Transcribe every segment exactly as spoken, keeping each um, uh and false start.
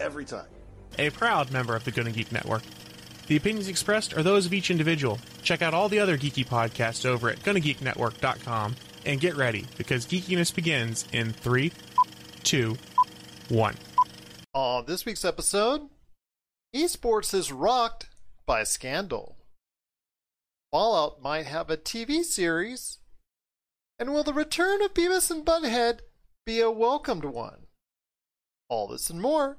every time. A proud member of the Gunna Geek Network. The opinions expressed are those of each individual. Check out all the other geeky podcasts over at Gunna Geek Network dot com and get ready, because geekiness begins in three, two, one. On this week's episode, esports is rocked by scandal. Fallout might have a T V series. And will the return of Beavis and Butt-Head be a welcomed one? All this and more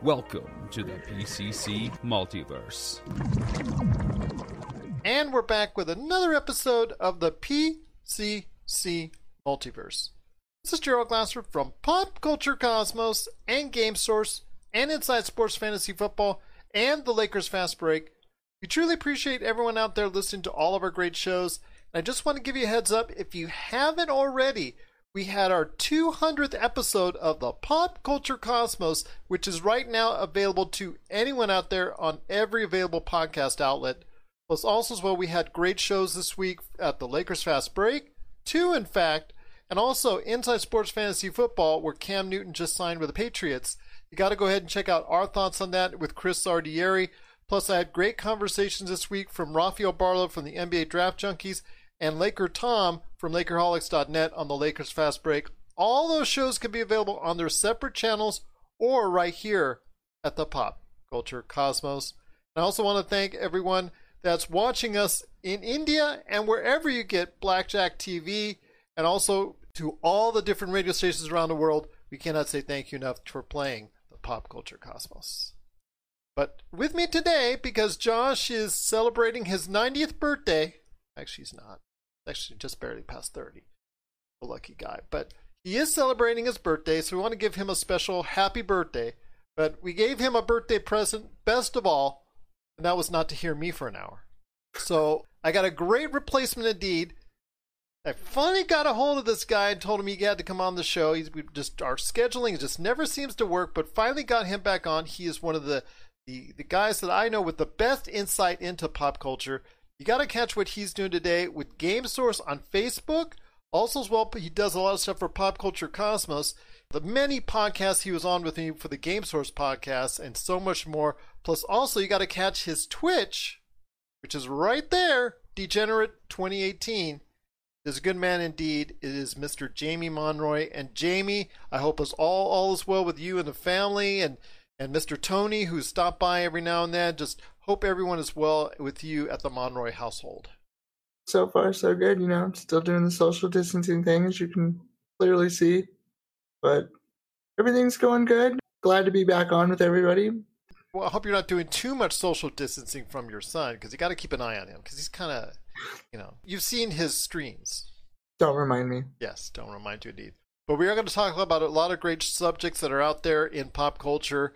Welcome to the P C C Multiverse. And we're back with another episode of the P C C Multiverse. This is Gerald Glasser from Pop Culture Cosmos and Game Source and Inside Sports Fantasy Football and the Lakers Fast Break. We truly appreciate everyone out there listening to all of our great shows. And I just want to give you a heads up, if you haven't already, we had our two hundredth episode of the Pop Culture Cosmos, which is right now available to anyone out there on every available podcast outlet. Plus, also as well, we had great shows this week at the Lakers Fast Break, two in fact, and also Inside Sports Fantasy Football, where Cam Newton just signed with the Patriots. You got to go ahead and check out our thoughts on that with Chris Sardieri. Plus, I had great conversations this week from Rafael Barlow from the N B A Draft Junkies and Laker Tom from Lakerholics dot net on the Lakers Fast Break. All those shows can be available on their separate channels or right here at the Pop Culture Cosmos. And I also want to thank everyone that's watching us in India and wherever you get Blackjack T V, and also to all the different radio stations around the world. We cannot say thank you enough for playing the Pop Culture Cosmos. But with me today, because Josh is celebrating his ninetieth birthday. Actually, he's not. Actually, just barely past thirty. A lucky guy. But he is celebrating his birthday, so we want to give him a special happy birthday. But we gave him a birthday present, best of all, and that was not to hear me for an hour. So I got a great replacement indeed. I finally got a hold of this guy and told him he had to come on the show. He's we just our scheduling just never seems to work, but finally got him back on. He is one of the, the, the guys that I know with the best insight into pop culture. You got to catch what he's doing today with Game Source on Facebook. Also as well, he does a lot of stuff for Pop Culture Cosmos. The many podcasts he was on with me for the Game Source podcast and so much more. Plus also you got to catch his Twitch, which is right there, Degenerate twenty eighteen. Is a good man indeed. It is Mister Jamie Monroy. And Jamie, I hope is all all is well with you and the family, and and Mister Tony, who stopped by every now and then. Just hope everyone is well with you at the Monroy household. So far, so good. You know, I'm still doing the social distancing thing, as you can clearly see, but everything's going good. Glad to be back on with everybody. Well, I hope you're not doing too much social distancing from your son, because you got to keep an eye on him, because he's kind of. You know, you've seen his streams. Don't remind me. Yes, don't remind you indeed. But we are going to talk about a lot of great subjects that are out there in pop culture.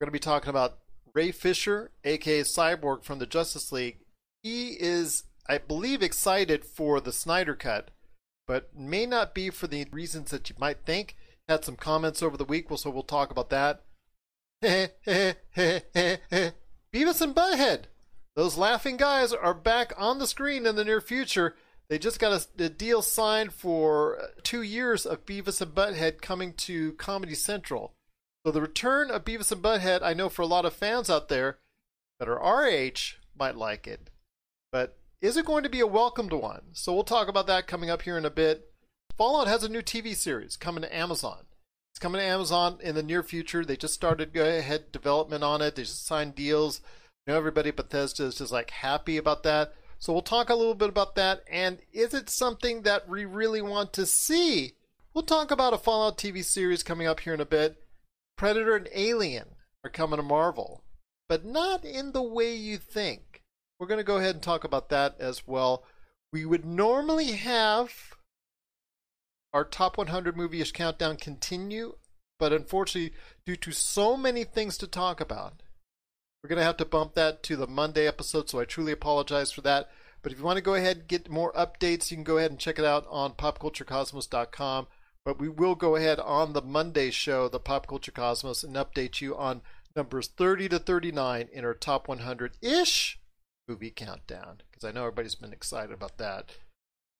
We're going to be talking about Ray Fisher, aka Cyborg from the Justice League. He is, I believe, excited for the Snyder Cut, but may not be for the reasons that you might think. Had some comments over the week, so we'll talk about that. Beavis and Butthead. Those laughing guys are back on the screen in the near future. They just got a, a deal signed for two years of Beavis and Butt-Head coming to Comedy Central. So the return of Beavis and Butt-Head, I know for a lot of fans out there that are our age, might like it. But is it going to be a welcomed one? So we'll talk about that coming up here in a bit. Fallout has a new T V series coming to Amazon. It's coming to Amazon in the near future. They just started go ahead development on it. They just signed deals. know everybody at Bethesda is just like happy about that. So we'll talk a little bit about that. And is it something that we really want to see? We'll talk about a Fallout T V series coming up here in a bit. Predator and Alien are coming to Marvel, but not in the way you think. We're going to go ahead and talk about that as well. We would normally have our top one hundred movie-ish countdown continue, but unfortunately, due to so many things to talk about, we're going to have to bump that to the Monday episode, so I truly apologize for that. But if you want to go ahead and get more updates, you can go ahead and check it out on pop culture cosmos dot com. But we will go ahead on the Monday show, the Pop Culture Cosmos, and update you on numbers thirty to thirty-nine in our top one hundred-ish movie countdown, because I know everybody's been excited about that.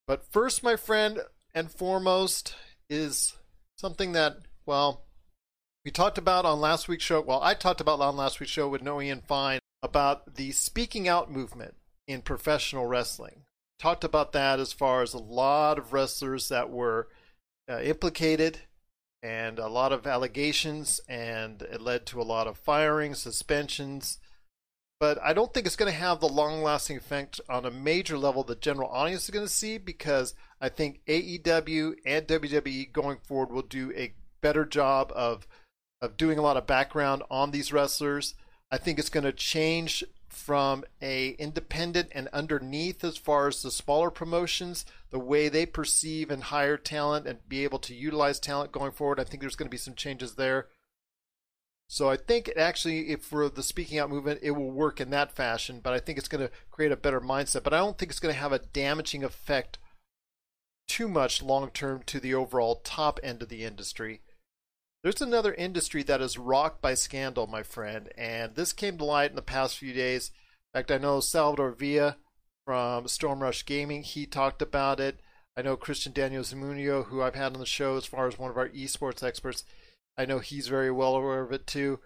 But first, my friend, and foremost, is something that, well, we talked about on last week's show. Well, I talked about on last week's show with Noe and Fine about the speaking out movement in professional wrestling. Talked about that as far as a lot of wrestlers that were uh, implicated and a lot of allegations, and it led to a lot of firings, suspensions. But I don't think it's going to have the long-lasting effect on a major level the general audience is going to see, because I think A E W and W W E going forward will do a better job of of doing a lot of background on these wrestlers. I think it's going to change from a independent and underneath as far as the smaller promotions, the way they perceive and hire talent and be able to utilize talent going forward. I think there's going to be some changes there. So I think it actually, if for the speaking out movement, it will work in that fashion, but I think it's going to create a better mindset. But I don't think it's going to have a damaging effect too much long-term to the overall top end of the industry. There's another industry that is rocked by scandal, my friend, and this came to light in the past few days. In fact, I know Salvador Villa from Storm Rush Gaming, he talked about it. I know Christian Daniel Zamudio, who I've had on the show as far as one of our esports experts, I know he's very well aware of it too.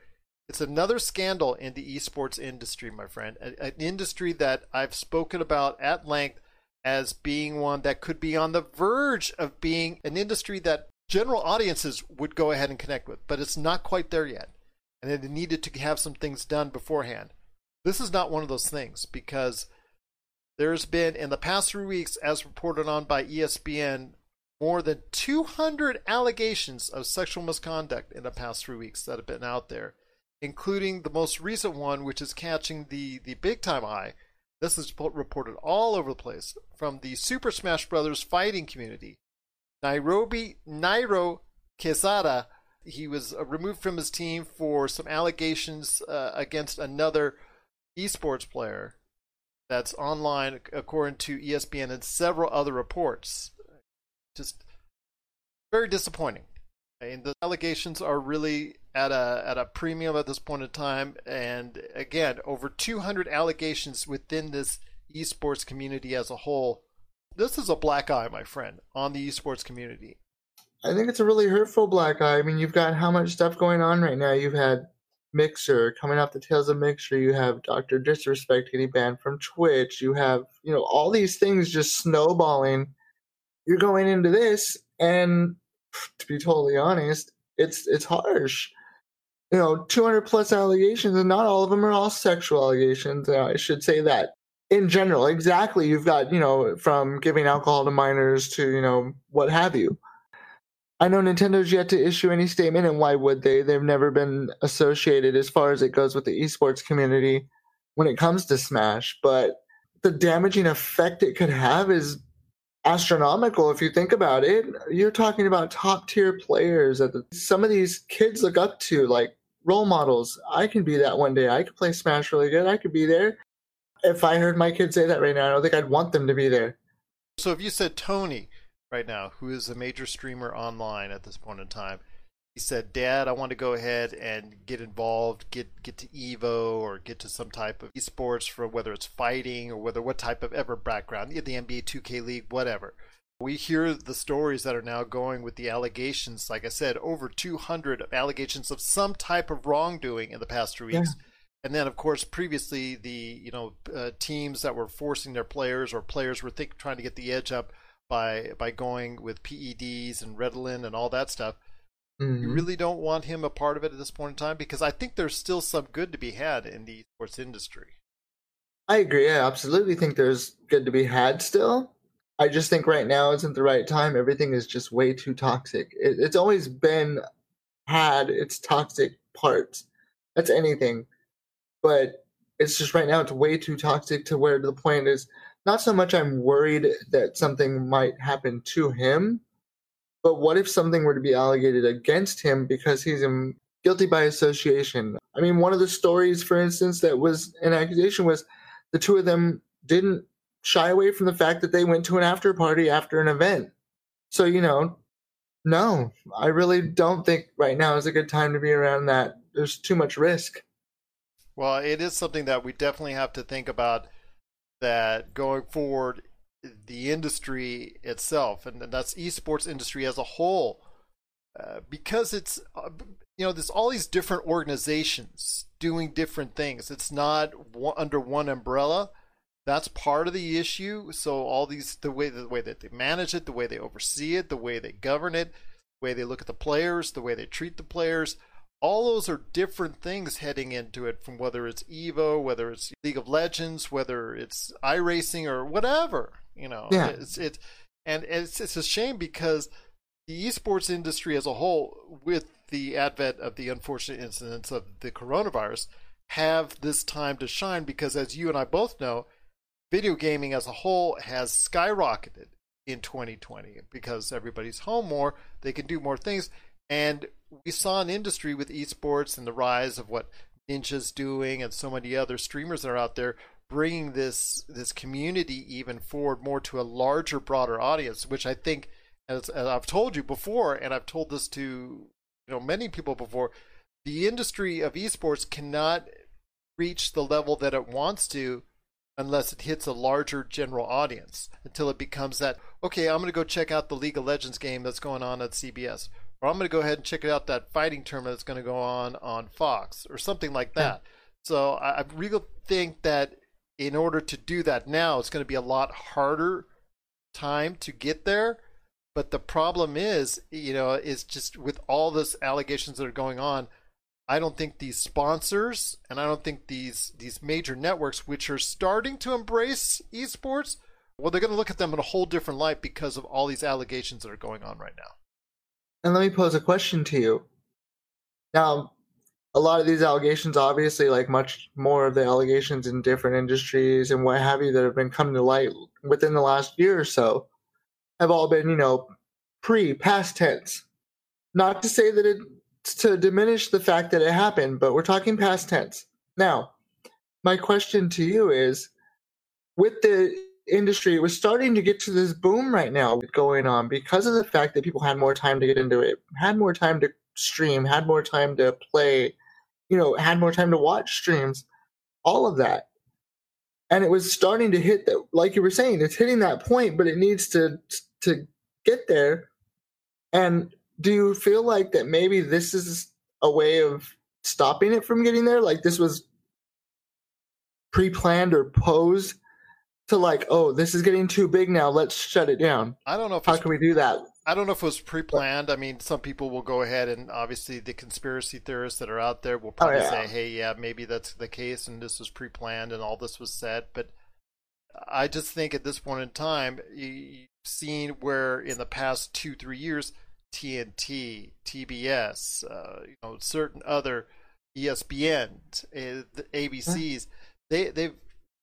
It's another scandal in the esports industry, my friend. An industry that I've spoken about at length as being one that could be on the verge of being an industry that general audiences would go ahead and connect with, but it's not quite there yet. And it needed to have some things done beforehand. This is not one of those things, because there's been, in the past three weeks, as reported on by E S P N, more than two hundred allegations of sexual misconduct in the past three weeks that have been out there, including the most recent one, which is catching the, the big-time eye. This is reported all over the place from the Super Smash Brothers fighting community. Nairobi Nairo Quesada, he was removed from his team for some allegations uh, against another esports player that's online, according to E S P N and several other reports. Just very disappointing. And the allegations are really at a at a premium at this point in time. And again, over two hundred allegations within this esports community as a whole. This is a black eye, my friend, on the esports community. I think it's a really hurtful black eye. I mean, you've got how much stuff going on right now. You've had Mixer coming off the tails of Mixer. You have Doctor Disrespect getting banned from Twitch. You have, you know, all these things just snowballing. You're going into this, and to be totally honest, it's it's harsh. You know, two hundred plus allegations, and not all of them are all sexual allegations. You know, I should say that in general. Exactly, you've got, you know, from giving alcohol to minors to, you know, what have you. I know Nintendo's yet to issue any statement, and why would they? They've never been associated as far as it goes with the esports community when it comes to Smash, but the damaging effect it could have is astronomical. If you think about it, you're talking about top tier players that the, some of these kids look up to, like role models. I can be that one day. I could play Smash really good. I could be there. If I heard my kids say that right now, I don't think I'd want them to be there. So if you said Tony right now, who is a major streamer online at this point in time, he said, "Dad, I want to go ahead and get involved, get get to Evo or get to some type of esports," for whether it's fighting or whether what type of ever background, the N B A two K League, whatever. We hear the stories that are now going with the allegations. Like I said, over two hundred allegations of some type of wrongdoing in the past three weeks. Yeah. And then, of course, previously the you know uh, teams that were forcing their players, or players were think, trying to get the edge up by by going with P E Ds and Ritalin and all that stuff. Mm-hmm. You really don't want him a part of it at this point in time, because I think there's still some good to be had in the esports industry. I agree. I absolutely think there's good to be had still. I just think right now isn't the right time. Everything is just way too toxic. It, it's always been had its toxic parts. That's anything. But it's just right now it's way too toxic to where the point is not so much I'm worried that something might happen to him, but what if something were to be allegated against him because he's guilty by association? I mean, one of the stories, for instance, that was an accusation was the two of them didn't shy away from the fact that they went to an after party after an event. So, you know, no, I really don't think right now is a good time to be around that. There's too much risk. Well, it is something that we definitely have to think about, that going forward, the industry itself, and that's esports industry as a whole, uh, because it's, uh, you know, there's all these different organizations doing different things. It's not one, under one umbrella. That's part of the issue. So all these, the way the way that they manage it, the way they oversee it, the way they govern it, the way they look at the players, the way they treat the players, all those are different things heading into it, from whether it's EVO, whether it's League of Legends, whether it's iRacing or whatever, you know. Yeah. It's it, and it's it's a shame, because the esports industry as a whole, with the advent of the unfortunate incidents of the coronavirus, have this time to shine, because as you and I both know, video gaming as a whole has skyrocketed in twenty twenty because everybody's home more, they can do more things. And we saw an industry with esports and the rise of what Ninja's doing and so many other streamers that are out there, bringing this this community even forward more to a larger, broader audience, which I think, as, as I've told you before, and I've told this to you know many people before, the industry of esports cannot reach the level that it wants to unless it hits a larger general audience, until it becomes that, okay, I'm going to go check out the League of Legends game that's going on at C B S. Or I'm going to go ahead and check out that fighting tournament that's going to go on on Fox, or something like that. Hmm. So I, I really think that in order to do that now, it's going to be a lot harder time to get there. But the problem is, you know, is just with all those allegations that are going on, I don't think these sponsors, and I don't think these these major networks, which are starting to embrace esports, well, they're going to look at them in a whole different light because of all these allegations that are going on right now. And let me pose a question to you. Now, a lot of these allegations, obviously, like much more of the allegations in different industries and what have you that have been coming to light within the last year or so, have all been, you know, pre, past tense. Not to say that it's to diminish the fact that it happened, but we're talking past tense. Now, my question to you is, with the industry, it was starting to get to this boom right now going on because of the fact that people had more time to get into it, had more time to stream, had more time to play, you know, had more time to watch streams, all of that. And it was starting to hit that, like you were saying, it's hitting that point, but it needs to to get there. And do you feel like that maybe this is a way of stopping it from getting there? Like this was pre-planned or posed to, like, oh, this is getting too big now, let's shut it down. I don't know if how can we do that. I don't know if it was pre-planned. I mean, some people will go ahead and obviously the conspiracy theorists that are out there will probably oh, yeah. say, hey, yeah, maybe that's the case and this was pre-planned and all this was said. But I just think at this point in time, you've seen where in the past two, three years, T N T, T B S, uh, you know, certain other E S P N, uh, the A B Cs, they they've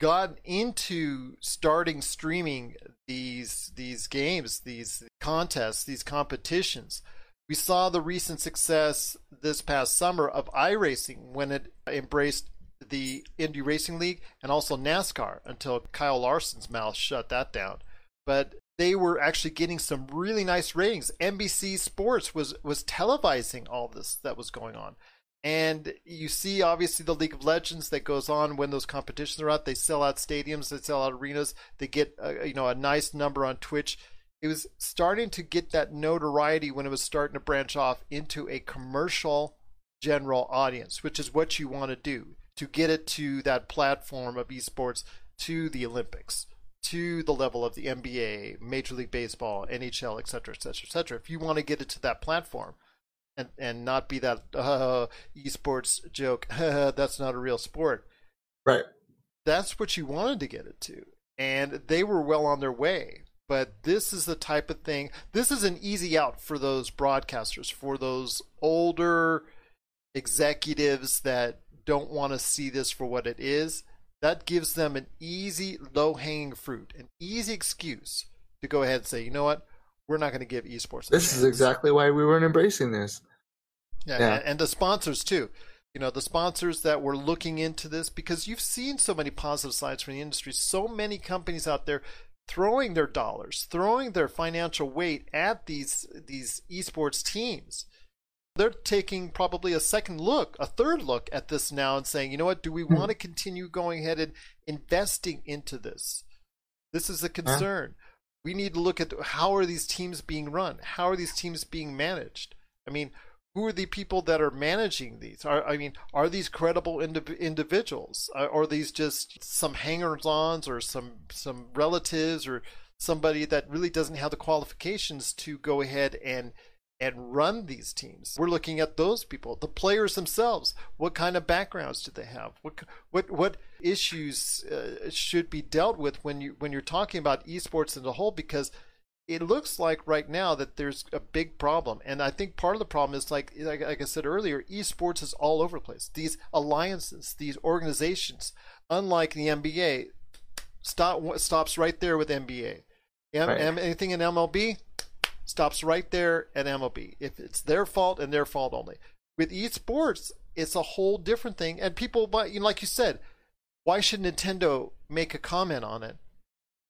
gotten into starting streaming these these games, these contests, these competitions. We saw the recent success this past summer of iRacing when it embraced the Indy Racing League and also NASCAR until Kyle Larson's mouth shut that down. But they were actually getting some really nice ratings. N B C Sports was was televising all this that was going on. And you see, obviously, the League of Legends that goes on when those competitions are out. They sell out stadiums, they sell out arenas, they get a, you know a nice number on Twitch. It was starting to get that notoriety when it was starting to branch off into a commercial general audience, which is what you want to do to get it to that platform of esports, to the Olympics, to the level of the N B A, Major League Baseball, N H L, et cetera, et cetera, et cetera. If you want to get it to that platform. and, and not be that uh, esports joke. That's not a real sport. Right. That's what you wanted to get it to. And they were well on their way. But this is the type of thing. This is an easy out for those broadcasters, for those older executives that don't want to see this for what it is. That gives them an easy, low-hanging fruit, an easy excuse to go ahead and say, you know what? We're not going to give esports a chance. This is exactly why we weren't embracing this. Yeah, yeah. And the sponsors, too. You know, the sponsors that were looking into this, because you've seen so many positive sides from the industry, so many companies out there throwing their dollars, throwing their financial weight at these these esports teams. They're taking probably a second look, a third look at this now and saying, you know what, do we want to continue going ahead and investing into this? This is a concern. Huh? We need to look at how are these teams being run? How are these teams being managed? I mean, who are the people that are managing these? Are, I mean, are these credible indiv- individuals? Are, are these just some hangers-ons or some some relatives or somebody that really doesn't have the qualifications to go ahead and and run these teams? We're looking at those people, the players themselves. What kind of backgrounds do they have? What what what issues uh, should be dealt with when you when you're talking about esports as a whole? Because it looks like right now that there's a big problem, and I think part of the problem is like like, like I said earlier, esports is all over the place. These alliances, these organizations, unlike the N B A, stop stops right there with N B A. M- right. M- anything in M L B. Stops right there at M L B. If it's their fault and their fault only. With esports, it's a whole different thing. And people, but you know, like you said, why should Nintendo make a comment on it?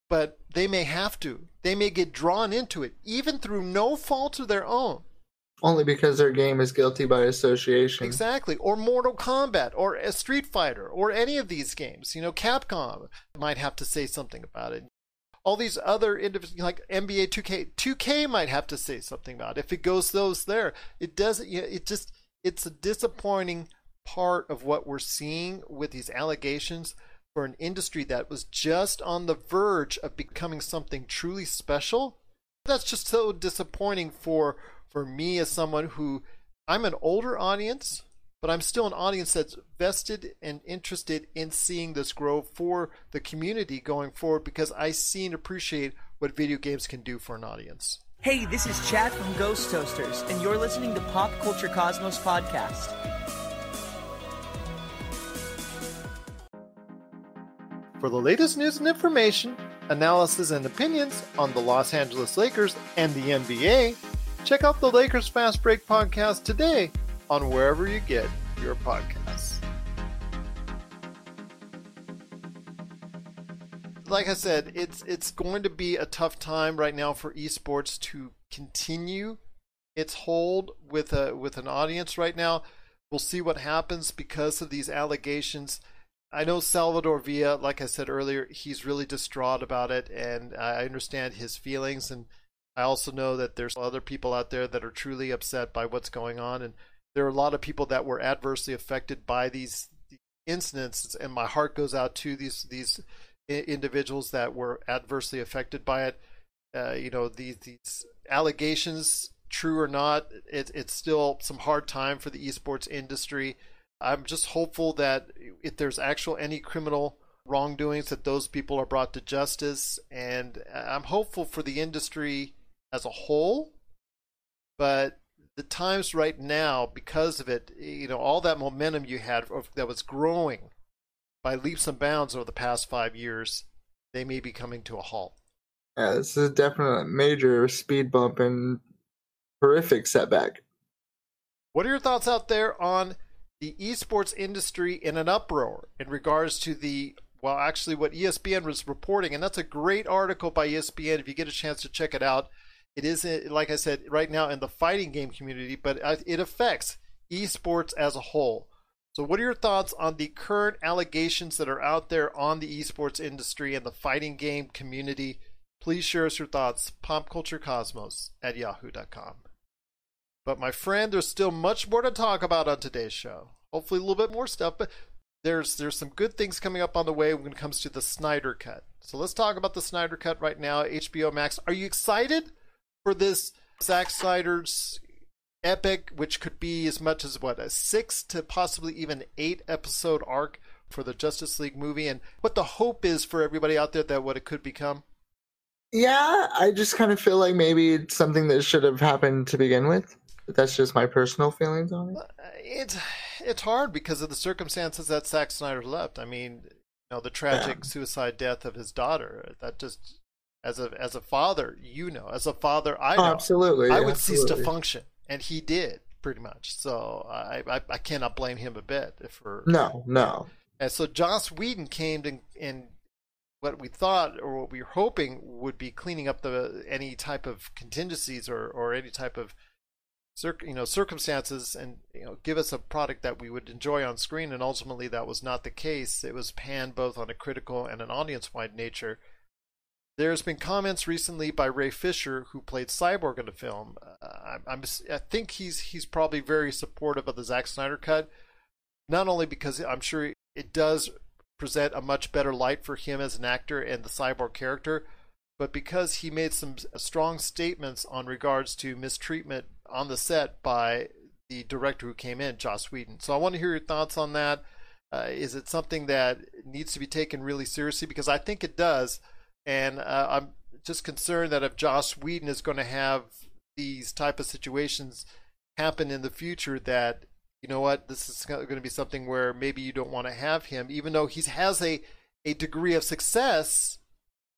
But they may have to. They may get drawn into it, even through no fault of their own. Only because their game is guilty by association. Exactly. Or Mortal Kombat, or a Street Fighter, or any of these games. You know, Capcom might have to say something about it. All these other individuals, like N B A two K, two K might have to say something about it. If it goes those there, it doesn't. You know, it just it's a disappointing part of what we're seeing with these allegations for an industry that was just on the verge of becoming something truly special. That's just so disappointing for for me as someone who I'm an older audience, but I'm still an audience that's vested and interested in seeing this grow for the community going forward, because I see and appreciate what video games can do for an audience. Hey, this is Chad from Ghost Toasters, and you're listening to Pop Culture Cosmos Podcast. For the latest news and information, analysis and opinions on the Los Angeles Lakers and the N B A, check out the Lakers Fast Break podcast today on wherever you get your podcasts. Like I said, it's it's going to be a tough time right now for esports to continue its hold with a with an audience right now. We'll see what happens because of these allegations. I know Salvador Villa, like I said earlier, he's really distraught about it, and I understand his feelings, and I also know that there's other people out there that are truly upset by what's going on, and there are a lot of people that were adversely affected by these incidents, and my heart goes out to these these individuals that were adversely affected by it. Uh, you know, these, these allegations, true or not, it, it's still some hard time for the esports industry. I'm just hopeful that if there's actual any criminal wrongdoings, that those people are brought to justice, and I'm hopeful for the industry as a whole, but the times right now, because of it, you know, all that momentum you had that was growing by leaps and bounds over the past five years, they may be coming to a halt. Yeah, this is a definite major speed bump and horrific setback. What are your thoughts out there on the esports industry in an uproar in regards to the, well, actually what E S P N was reporting? And that's a great article by E S P N if you get a chance to check it out. It is, like I said, right now in the fighting game community, but it affects esports as a whole. So what are your thoughts on the current allegations that are out there on the esports industry and the fighting game community? Please share us your thoughts, popculturecosmos at yahoo dot com. But my friend, there's still much more to talk about on today's show. Hopefully a little bit more stuff, but there's, there's some good things coming up on the way when it comes to the Snyder Cut. So let's talk about the Snyder Cut right now, H B O Max. Are you excited for this Zack Snyder's epic, which could be as much as, what, a six to possibly even eight episode arc for the Justice League movie, and what the hope is for everybody out there that what it could become. Yeah, I just kind of feel like maybe it's something that should have happened to begin with. But that's just my personal feelings on it. It's, it's hard because of the circumstances that Zack Snyder left. I mean, you know, the tragic yeah. suicide death of his daughter. That just, as a as a father, you know, as a father, I know. Oh, absolutely. I would absolutely. cease to function. And he did, pretty much. So I, I, I cannot blame him a bit. For, no, no. And so Joss Whedon came in, in what we thought or what we were hoping would be cleaning up the any type of contingencies or, or any type of cir- you know circumstances, and you know give us a product that we would enjoy on screen. And ultimately, that was not the case. It was panned both on a critical and an audience-wide nature. There's been comments recently by Ray Fisher, who played Cyborg in the film. Uh, I'm, I'm I think he's he's probably very supportive of the Zack Snyder cut, not only because I'm sure he, it does present a much better light for him as an actor and the Cyborg character, but because he made some strong statements on regards to mistreatment on the set by the director who came in, Joss Whedon. So I want to hear your thoughts on that. Uh, is it something that needs to be taken really seriously? Because I think it does, and uh, I'm just concerned that if Joss Whedon is going to have these type of situations happen in the future, that you know what, this is going to be something where maybe you don't want to have him, even though he has a, a degree of success,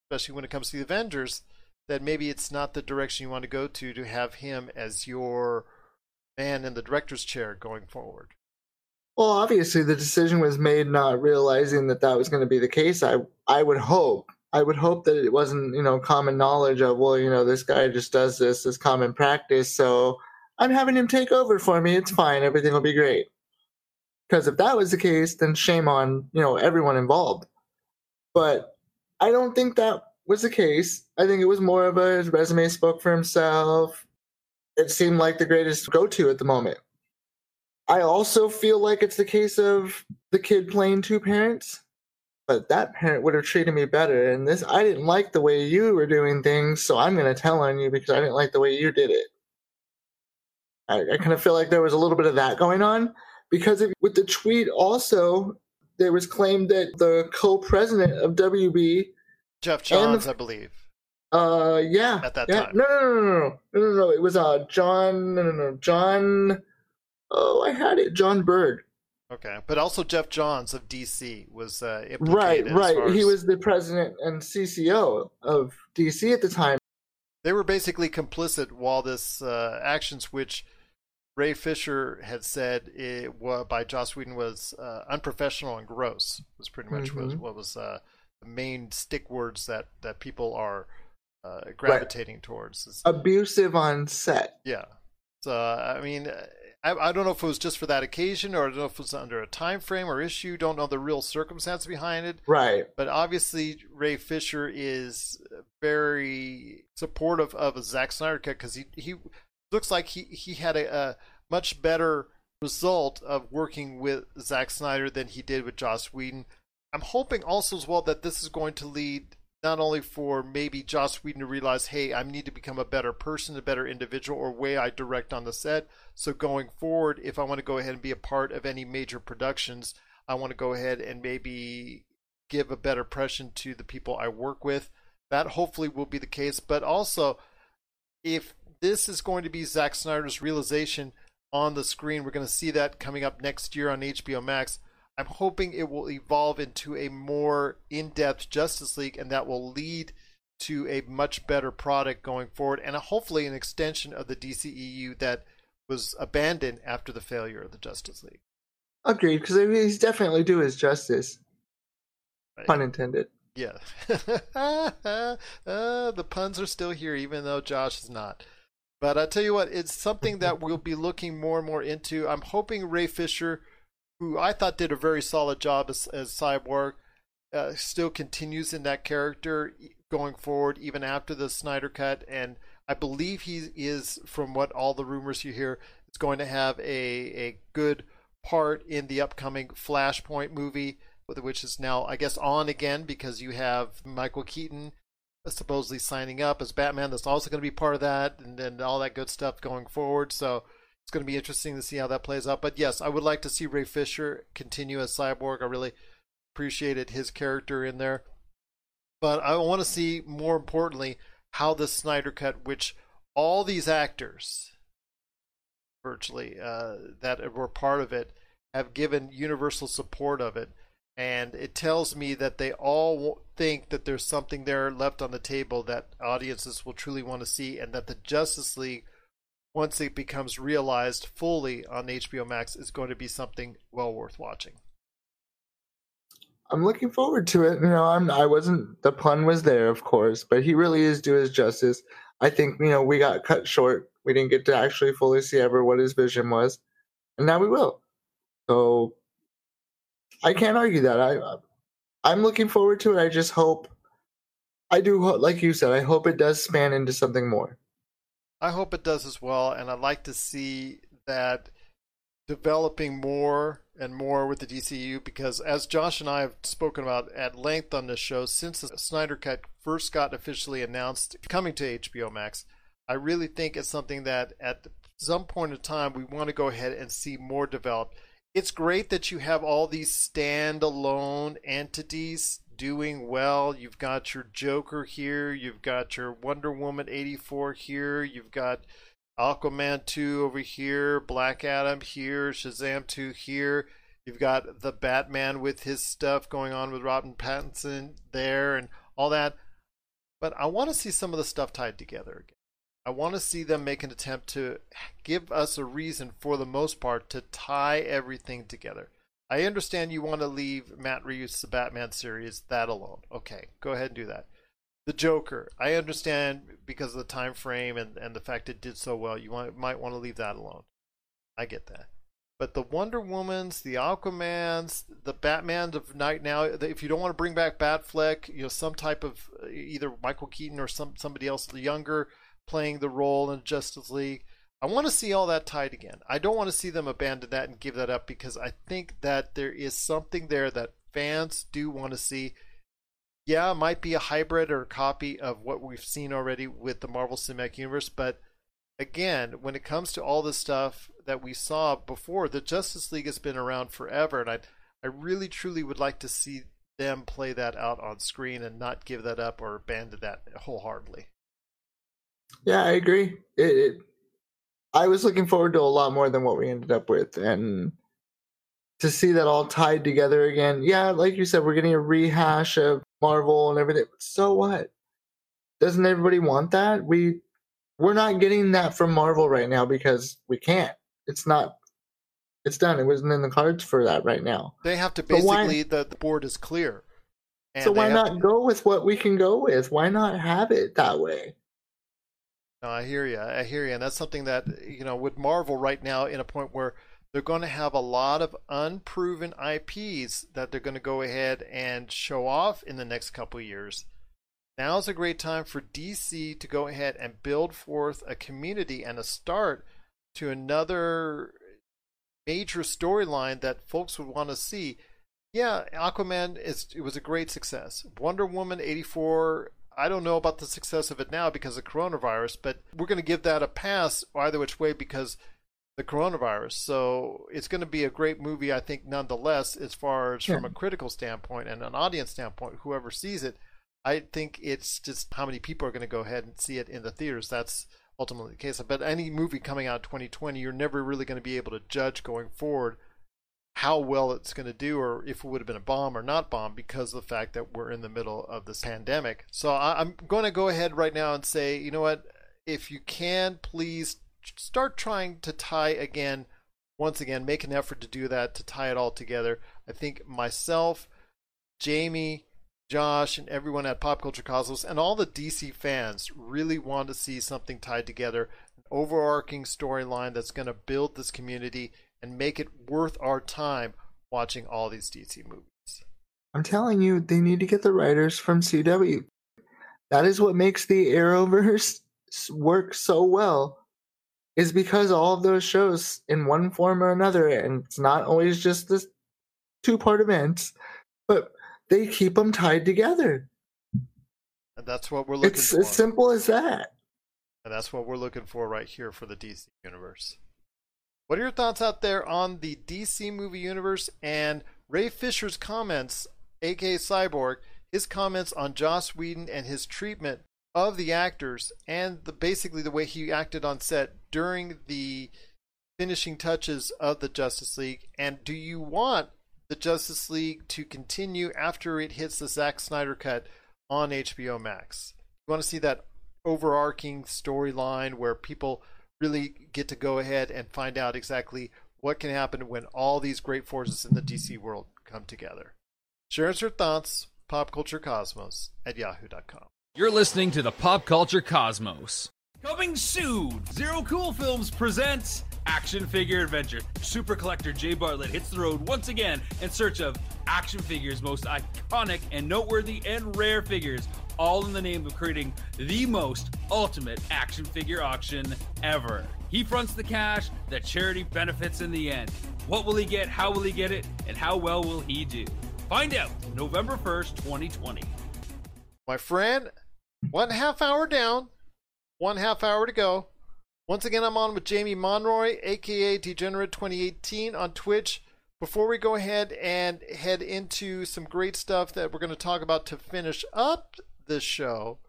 especially when it comes to the Avengers, that maybe it's not the direction you want to go to, to have him as your man in the director's chair going forward. Well, obviously the decision was made not realizing that that was going to be the case. I, I would hope. I would hope that it wasn't, you know, common knowledge of, well, you know, this guy just does this, this common practice, so I'm having him take over for me. It's fine. Everything will be great. Because if that was the case, then shame on, you know, everyone involved. But I don't think that was the case. I think it was more of a resume spoke for himself. It seemed like the greatest go-to at the moment. I also feel like it's the case of the kid playing two parents. But that parent would have treated me better. And this, I didn't like the way you were doing things, so I'm going to tell on you because I didn't like the way you did it. I kind of feel like there was a little bit of that going on, because if, with the tweet also, there was claimed that the co-president of W B, Jeff Johns, the, I believe. Uh, yeah. At that yeah. time. No, no, no, no, no, no, no. It was uh, John. No, no, no, John. Oh, I had it. John Byrd. Okay, but also Jeff Johns of D C was uh, implicated. Right, right. As far as... He was the president and C C O of D C at the time. They were basically complicit while this uh, actions, which Ray Fisher had said it was, by Joss Whedon, was uh, unprofessional and gross. Was pretty much mm-hmm. was what was uh, the main stick words that that people are uh, gravitating right. towards. It's, abusive on set. Yeah. So I mean, I, I don't know if it was just for that occasion, or I don't know if it was under a time frame or issue. Don't know the real circumstance behind it. Right. But obviously, Ray Fisher is very supportive of a Zack Snyder cut, because he he. Looks like he, he had a, a much better result of working with Zack Snyder than he did with Joss Whedon. I'm hoping also as well that this is going to lead not only for maybe Joss Whedon to realize, hey, I need to become a better person, a better individual, or way I direct on the set. So going forward, if I want to go ahead and be a part of any major productions, I want to go ahead and maybe give a better impression to the people I work with. That hopefully will be the case. But also, if this is going to be Zack Snyder's realization on the screen, we're going to see that coming up next year on H B O Max. I'm hoping it will evolve into a more in-depth Justice League, and that will lead to a much better product going forward, and hopefully an extension of the D C E U that was abandoned after the failure of the Justice League. Agreed, because he's definitely due his justice. Right. Pun intended. Yeah. uh, the puns are still here, even though Josh is not. But I tell you what, it's something that we'll be looking more and more into. I'm hoping Ray Fisher, who I thought did a very solid job as, as Cyborg, uh, still continues in that character going forward, even after the Snyder Cut. And I believe he is, from what all the rumors you hear, is going to have a, a good part in the upcoming Flashpoint movie, which is now, I guess, on again, because you have Michael Keaton supposedly signing up as Batman. That's also going to be part of that, and then all that good stuff going forward. So it's going to be interesting to see how that plays out. But yes, I would like to see Ray Fisher continue as Cyborg. I really appreciated his character in there. But I want to see, more importantly, how the Snyder Cut, which all these actors virtually uh, that were part of it have given universal support of it. And it tells me that they all think that there's something there left on the table that audiences will truly want to see, and that the Justice League, once it becomes realized fully on H B O Max, is going to be something well worth watching. I'm looking forward to it. You know, I'm, I wasn't, the pun was there, of course, but he really is due his justice. I think, you know, we got cut short. We didn't get to actually fully see ever what his vision was, and now we will. So I can't argue that. I, I'm looking forward to it. I just hope, I do, like you said, I hope it does span into something more. I hope it does as well, and I'd like to see that developing more and more with the D C U, because as Josh and I have spoken about at length on this show, since the Snyder Cut first got officially announced coming to H B O Max, I really think it's something that at some point in time we want to go ahead and see more developed. It's great that you have all these standalone entities doing well. You've got your Joker here. You've got your Wonder Woman eighty-four here. You've got Aquaman two over here. Black Adam here. Shazam two here. You've got the Batman with his stuff going on with Robert Pattinson there and all that. But I want to see some of the stuff tied together again. I want to see them make an attempt to give us a reason, for the most part, to tie everything together. I understand you want to leave Matt Reeves' Batman series, that alone. Okay, go ahead and do that. The Joker, I understand because of the time frame and, and the fact it did so well, you want, might want to leave that alone. I get that. But the Wonder Womans, the Aquamans, the Batmans of night now, if you don't want to bring back Batfleck, you know, some type of either Michael Keaton or some somebody else younger playing the role in Justice League. I want to see all that tied again. I don't want to see them abandon that and give that up, because I think that there is something there that fans do want to see. Yeah, it might be a hybrid or a copy of what we've seen already with the Marvel Cinematic Universe, but again, when it comes to all the stuff that we saw before, the Justice League has been around forever, and I, I really truly would like to see them play that out on screen and not give that up or abandon that wholeheartedly. Yeah, I agree. It, it, I was looking forward to a lot more than what we ended up with. And to see that all tied together again, yeah, like you said, we're getting a rehash of Marvel and everything. So what? Doesn't everybody want that? We, we're not getting that from Marvel right now because we can't. It's not. It's done. It wasn't in the cards for that right now. They have to basically, the, the board is clear. And so why not to... go with what we can go with? Why not have it that way? No, I hear you. I hear you. And that's something that, you know, with Marvel right now, in a point where they're going to have a lot of unproven I Ps that they're going to go ahead and show off in the next couple of years. Now's a great time for D C to go ahead and build forth a community and a start to another major storyline that folks would want to see. Yeah, Aquaman, is, it was a great success. Wonder Woman eighty-four... I don't know about the success of it now because of coronavirus, but we're going to give that a pass either which way because the coronavirus. So it's going to be a great movie, I think, nonetheless, as far as yeah. from a critical standpoint and an audience standpoint, whoever sees it. I think it's just how many people are going to go ahead and see it in the theaters. That's ultimately the case. But any movie coming out in twenty twenty, you're never really going to be able to judge going forward how well it's going to do, or if it would have been a bomb or not bomb, because of the fact that we're in the middle of this pandemic. So I'm going to go ahead right now and say, you know what, if you can, please start trying to tie again, once again, make an effort to do that, to tie it all together. I think myself, Jamie, Josh, and everyone at Pop Culture Cosmos, and all the D C fans really want to see something tied together, an overarching storyline that's going to build this community and make it worth our time watching all these D C movies. I'm telling you, they need to get the writers from C W. That is what makes the Arrowverse work so well, is because all of those shows, in one form or another, and it's not always just this two-part events, but they keep them tied together. And that's what we're looking it's for. It's as simple as that. And that's what we're looking for right here for the D C universe. What are your thoughts out there on the D C movie universe and Ray Fisher's comments, aka Cyborg, his comments on Joss Whedon and his treatment of the actors and the basically the way he acted on set during the finishing touches of the Justice League? And do you want the Justice League to continue after it hits the Zack Snyder cut on H B O Max? You want to see that overarching storyline where people really get to go ahead and find out exactly what can happen when all these great forces in the D C world come together? Share us your thoughts, popculturecosmos at yahoo dot com. You're listening to the Pop Culture Cosmos. Coming soon, Zero Cool Films presents Action Figure Adventure. Super collector Jay Bartlett hits the road once again in search of action figures, most iconic and noteworthy and rare figures, all in the name of creating the most ultimate action figure auction ever. He fronts the cash, the charity benefits in the end. What will he get, how will he get it, and how well will he do? Find out November first, twenty twenty. My friend, one half hour down, one half hour to go. Once again, I'm on with Jamie Monroy, aka Degenerate twenty eighteen on Twitch. Before we go ahead and head into some great stuff that we're going to talk about to finish up this show, I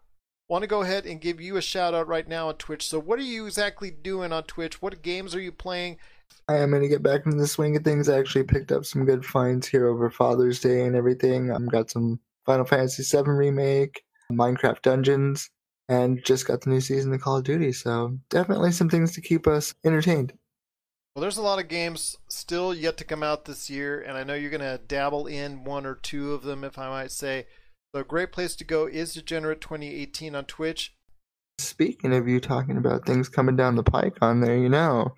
want to go ahead and give you a shout out right now on Twitch. So what are you exactly doing on Twitch? What games are you playing? I am going to get back into the swing of things. I actually picked up some good finds here over Father's Day and everything. I've got some Final Fantasy seven Remake, Minecraft Dungeons, and just got the new season of Call of Duty. So definitely some things to keep us entertained. Well, there's a lot of games still yet to come out this year, and I know you're going to dabble in one or two of them, if I might say. So a great place to go is Degenerate twenty eighteen on Twitch. Speaking of you talking about things coming down the pike on there, you know,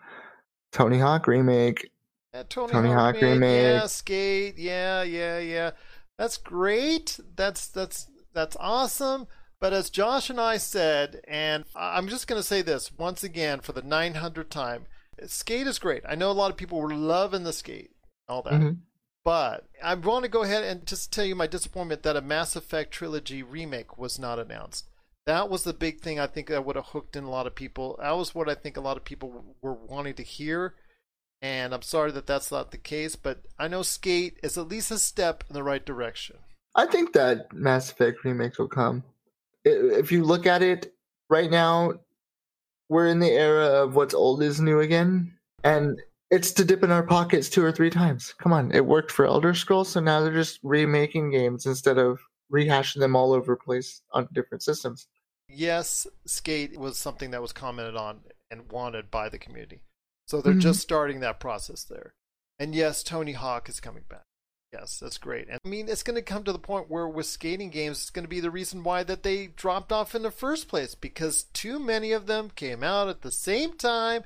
Tony Hawk Remake. Yeah, Tony, Tony Hawk, Hawk Remake. Remake. Yeah, Skate. Yeah, yeah, yeah. That's great. That's that's that's awesome. But as Josh and I said, and I'm just going to say this once again for the nine hundredth time, Skate is great. I know a lot of people were loving the Skate, all that. Mm-hmm. But I want to go ahead and just tell you my disappointment that a Mass Effect trilogy remake was not announced. That was the big thing I think that would have hooked in a lot of people. That was what I think a lot of people were wanting to hear. And I'm sorry that that's not the case, but I know Skate is at least a step in the right direction. I think that Mass Effect remake will come. If you look at it right now, we're in the era of what's old is new again. And it's to dip in our pockets two or three times. Come on, it worked for Elder Scrolls, so now they're just remaking games instead of rehashing them all over the place on different systems. Yes, Skate was something that was commented on and wanted by the community. So they're mm-hmm. just starting that process there. And yes, Tony Hawk is coming back. Yes, that's great. And I mean, it's going to come to the point where with skating games, it's going to be the reason why that they dropped off in the first place, because too many of them came out at the same time.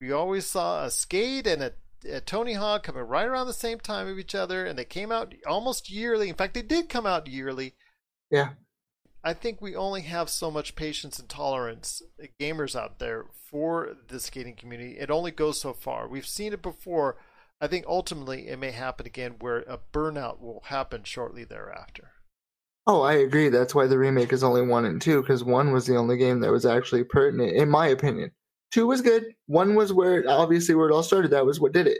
We always saw a Skate and a, a Tony Hawk coming right around the same time of each other, and they came out almost yearly. In fact, they did come out yearly. Yeah. I think we only have so much patience and tolerance, gamers out there, for the skating community. It only goes so far. We've seen it before. I think ultimately it may happen again where a burnout will happen shortly thereafter. Oh, I agree. That's why the remake is only one and two, because one was the only game that was actually pertinent, in my opinion. Two was good. One was where it, obviously where it all started. That was what did it.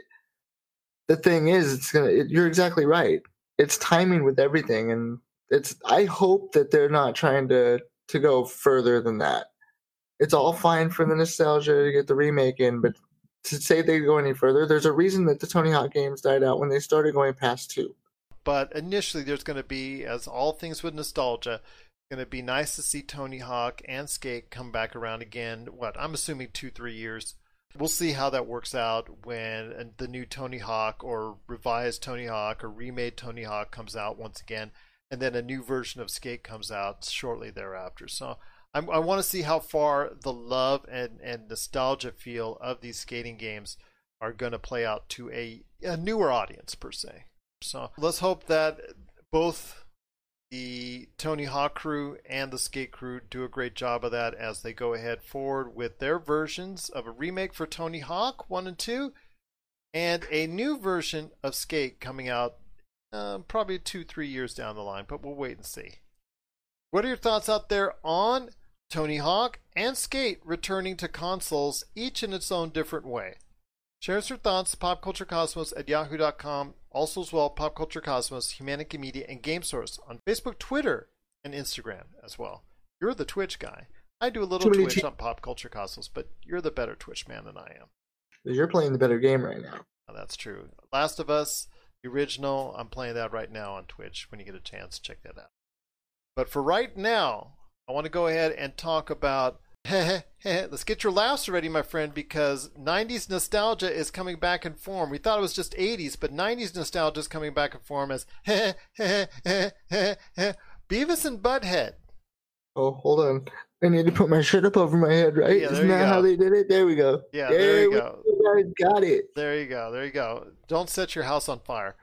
The thing is, it's gonna. It, you're exactly right. It's timing with everything, and it's. I hope that they're not trying to to go further than that. It's all fine for the nostalgia to get the remake in, but to say they go any further, there's a reason that the Tony Hawk games died out when they started going past two. But initially, there's going to be, as all things with nostalgia, going to be nice to see Tony Hawk and Skate come back around again. What I'm assuming two, three years. We'll see how that works out when the new Tony Hawk or revised Tony Hawk or remade Tony Hawk comes out once again, and then a new version of Skate comes out shortly thereafter. So I'm, I want to see how far the love and, and nostalgia feel of these skating games are going to play out to a, a newer audience per se. So let's hope that both the Tony Hawk crew and the Skate crew do a great job of that as they go ahead forward with their versions of a remake for Tony Hawk one and two and a new version of Skate coming out uh, probably two, three years down the line, but we'll wait and see. What are your thoughts out there on Tony Hawk and Skate returning to consoles, each in its own different way? Shares her thoughts, popculturecosmos at yahoo dot com, also as well, popculturecosmos, Humanity Media, and GameSource on Facebook, Twitter, and Instagram as well. You're the Twitch guy. I do a little Twitch t- on popculturecosmos, but you're the better Twitch man than I am. You're playing the better game right now. Oh, that's true. Last of Us, the original, I'm playing that right now on Twitch. When you get a chance, check that out. But for right now, I want to go ahead and talk about... Let's get your laughs ready, my friend, because nineties nostalgia is coming back in form. We thought it was just eighties, but nineties nostalgia is coming back in form as... Beavis and Butt-Head. Oh, hold on. I need to put my shirt up over my head, right? Yeah, isn't that go. how they did it? There we go. Yeah, there, there you go. You guys got it. There you go. There you go. Don't set your house on fire.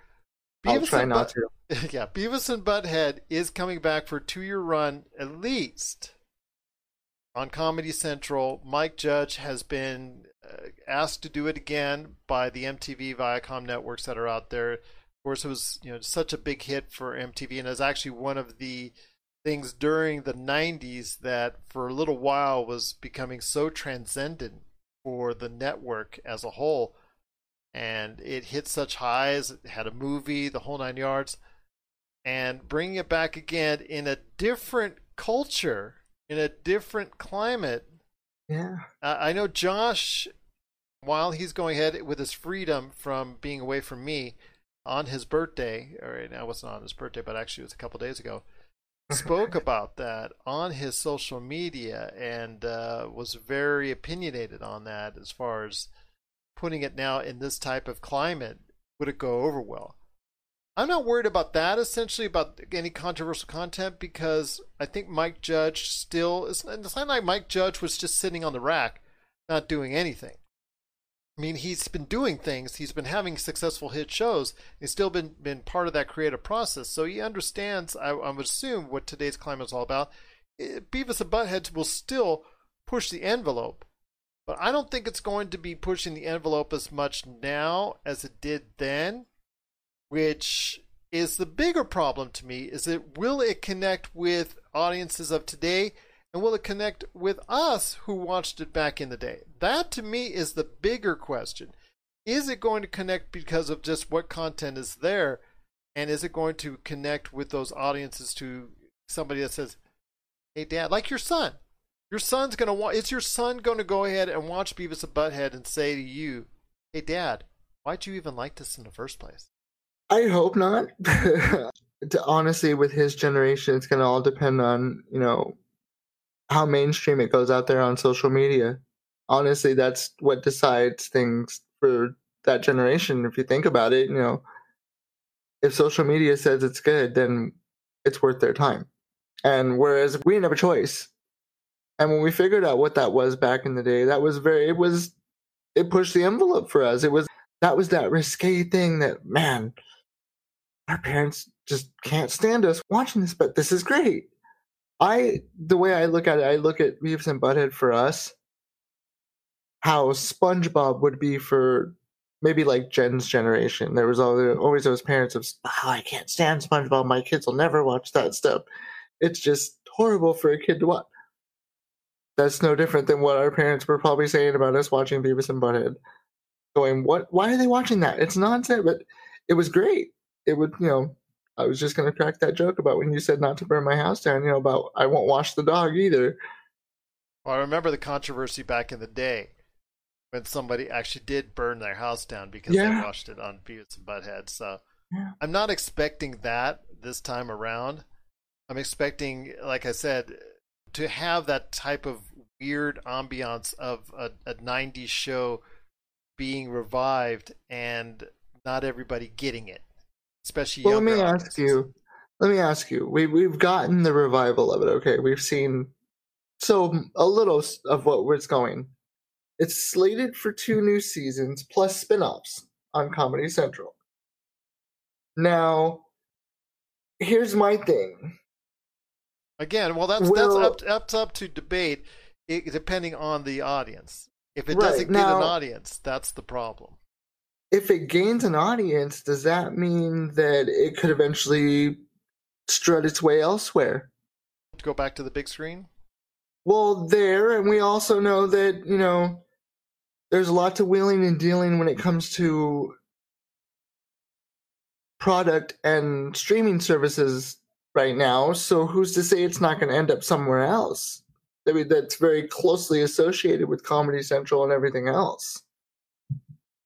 Beavis I'll try not But- to. Yeah, Beavis and Butt-Head is coming back for a two-year run, at least, on Comedy Central. Mike Judge has been uh, asked to do it again by the M T V, Viacom networks that are out there. Of course, it was you know such a big hit for M T V, and it's actually one of the things during the nineties that for a little while was becoming so transcendent for the network as a whole, and it hit such highs. It had a movie, the whole nine yards, and bringing it back again in a different culture, in a different climate. Yeah, uh, I know Josh, while he's going ahead with his freedom from being away from me on his birthday, or now it wasn't on his birthday, but actually it was a couple days ago, spoke about that on his social media and uh, was very opinionated on that as far as putting it now in this type of climate. Would it go over well? I'm not worried about that, essentially, about any controversial content, because I think Mike Judge still... It's not like Mike Judge was just sitting on the rack not doing anything. I mean, he's been doing things. He's been having successful hit shows. He's still been, been part of that creative process. So he understands, I, I would assume, what today's climate is all about. It, Beavis and Buttheads will still push the envelope. But I don't think it's going to be pushing the envelope as much now as it did then, which is the bigger problem to me, is that will it connect with audiences of today? And will it connect with us who watched it back in the day? That, to me, is the bigger question. Is it going to connect because of just what content is there? And is it going to connect with those audiences to somebody that says, hey, Dad, like your son. Your son's going to wa- Is your son going to go ahead and watch Beavis and Butthead and say to you, hey, Dad, why'd you even like this in the first place? I hope not. Honestly, with his generation, it's going to all depend on, you know, how mainstream it goes out there on social media. Honestly, that's what decides things for that generation. If you think about it, you know, if social media says it's good, then it's worth their time. And whereas we didn't have a choice. And when we figured out what that was back in the day, that was very, it was, it pushed the envelope for us. It was, that was that risque thing that, man, our parents just can't stand us watching this, but this is great. I, the way I look at it, I look at Beavis and Butthead for us, how SpongeBob would be for maybe like Jen's generation. There was always those parents of, oh, I can't stand SpongeBob. My kids will never watch that stuff. It's just horrible for a kid to watch. That's no different than what our parents were probably saying about us watching Beavis and Butthead. Going, what? Why are they watching that? It's nonsense, but it was great. It would, you know. I was just going to crack that joke about when you said not to burn my house down, you know, about I won't wash the dog either. Well, I remember the controversy back in the day when somebody actually did burn their house down because yeah. they washed it on Beavis and Butthead. So yeah. I'm not expecting that this time around. I'm expecting, like I said, to have that type of weird ambiance of a, a nineties show being revived and not everybody getting it. Especially well, let me audiences. ask you. Let me ask you. We we've gotten the revival of it. Okay, we've seen so a little of what was going. It's slated for two new seasons plus spinoffs on Comedy Central. Now, here's my thing. Again, well, that's well, that's up that's up to debate, it, depending on the audience. If it right, doesn't now, get an audience, that's the problem. If it gains an audience, does that mean that it could eventually strut its way elsewhere? Go back to the big screen? Well, there, and we also know that, you know, there's a lot to wheeling and dealing when it comes to product and streaming services right now. So who's to say it's not going to end up somewhere else? I mean, that's very closely associated with Comedy Central and everything else.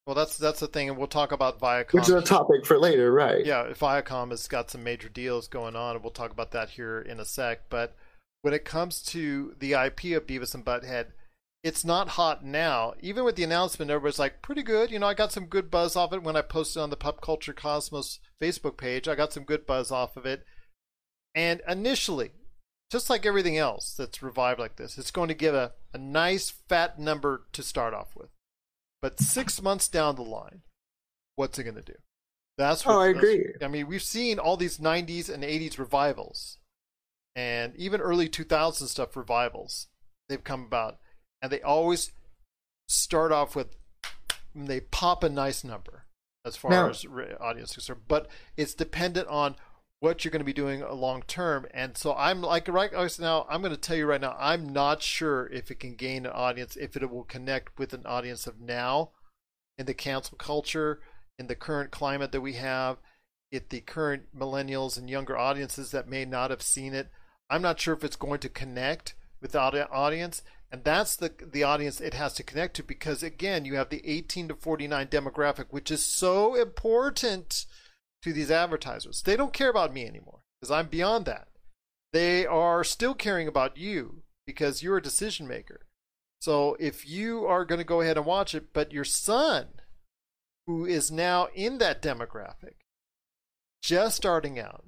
Well, that's that's the thing, and we'll talk about Viacom. Which is a topic for later, right? Yeah, Viacom has got some major deals going on, and we'll talk about that here in a sec. But when it comes to the I P of Beavis and Butthead, it's not hot now. Even with the announcement, everybody's like, pretty good. You know, I got some good buzz off it when I posted on the Pop Culture Cosmos Facebook page. I got some good buzz off of it. And initially, just like everything else that's revived like this, it's going to give a, a nice fat number to start off with. But six months down the line, what's it going to do? That's what, oh, I agree. I mean, we've seen all these nineties and eighties revivals, and even early two thousands stuff revivals. They've come about, and they always start off with, they pop a nice number as far no. as audience concerned. But it's dependent on what you're going to be doing long term. And so I'm like, right now, I'm going to tell you right now, I'm not sure if it can gain an audience, if it will connect with an audience of now in the cancel culture, in the current climate that we have, if the current millennials and younger audiences that may not have seen it. I'm not sure if it's going to connect with the audience. And that's the the audience it has to connect to, because, again, you have the eighteen to forty-nine demographic, which is so important to these advertisers. They don't care about me anymore because I'm beyond that. They are still caring about you because you're a decision maker. So if you are going to go ahead and watch it, but your son, who is now in that demographic, just starting out,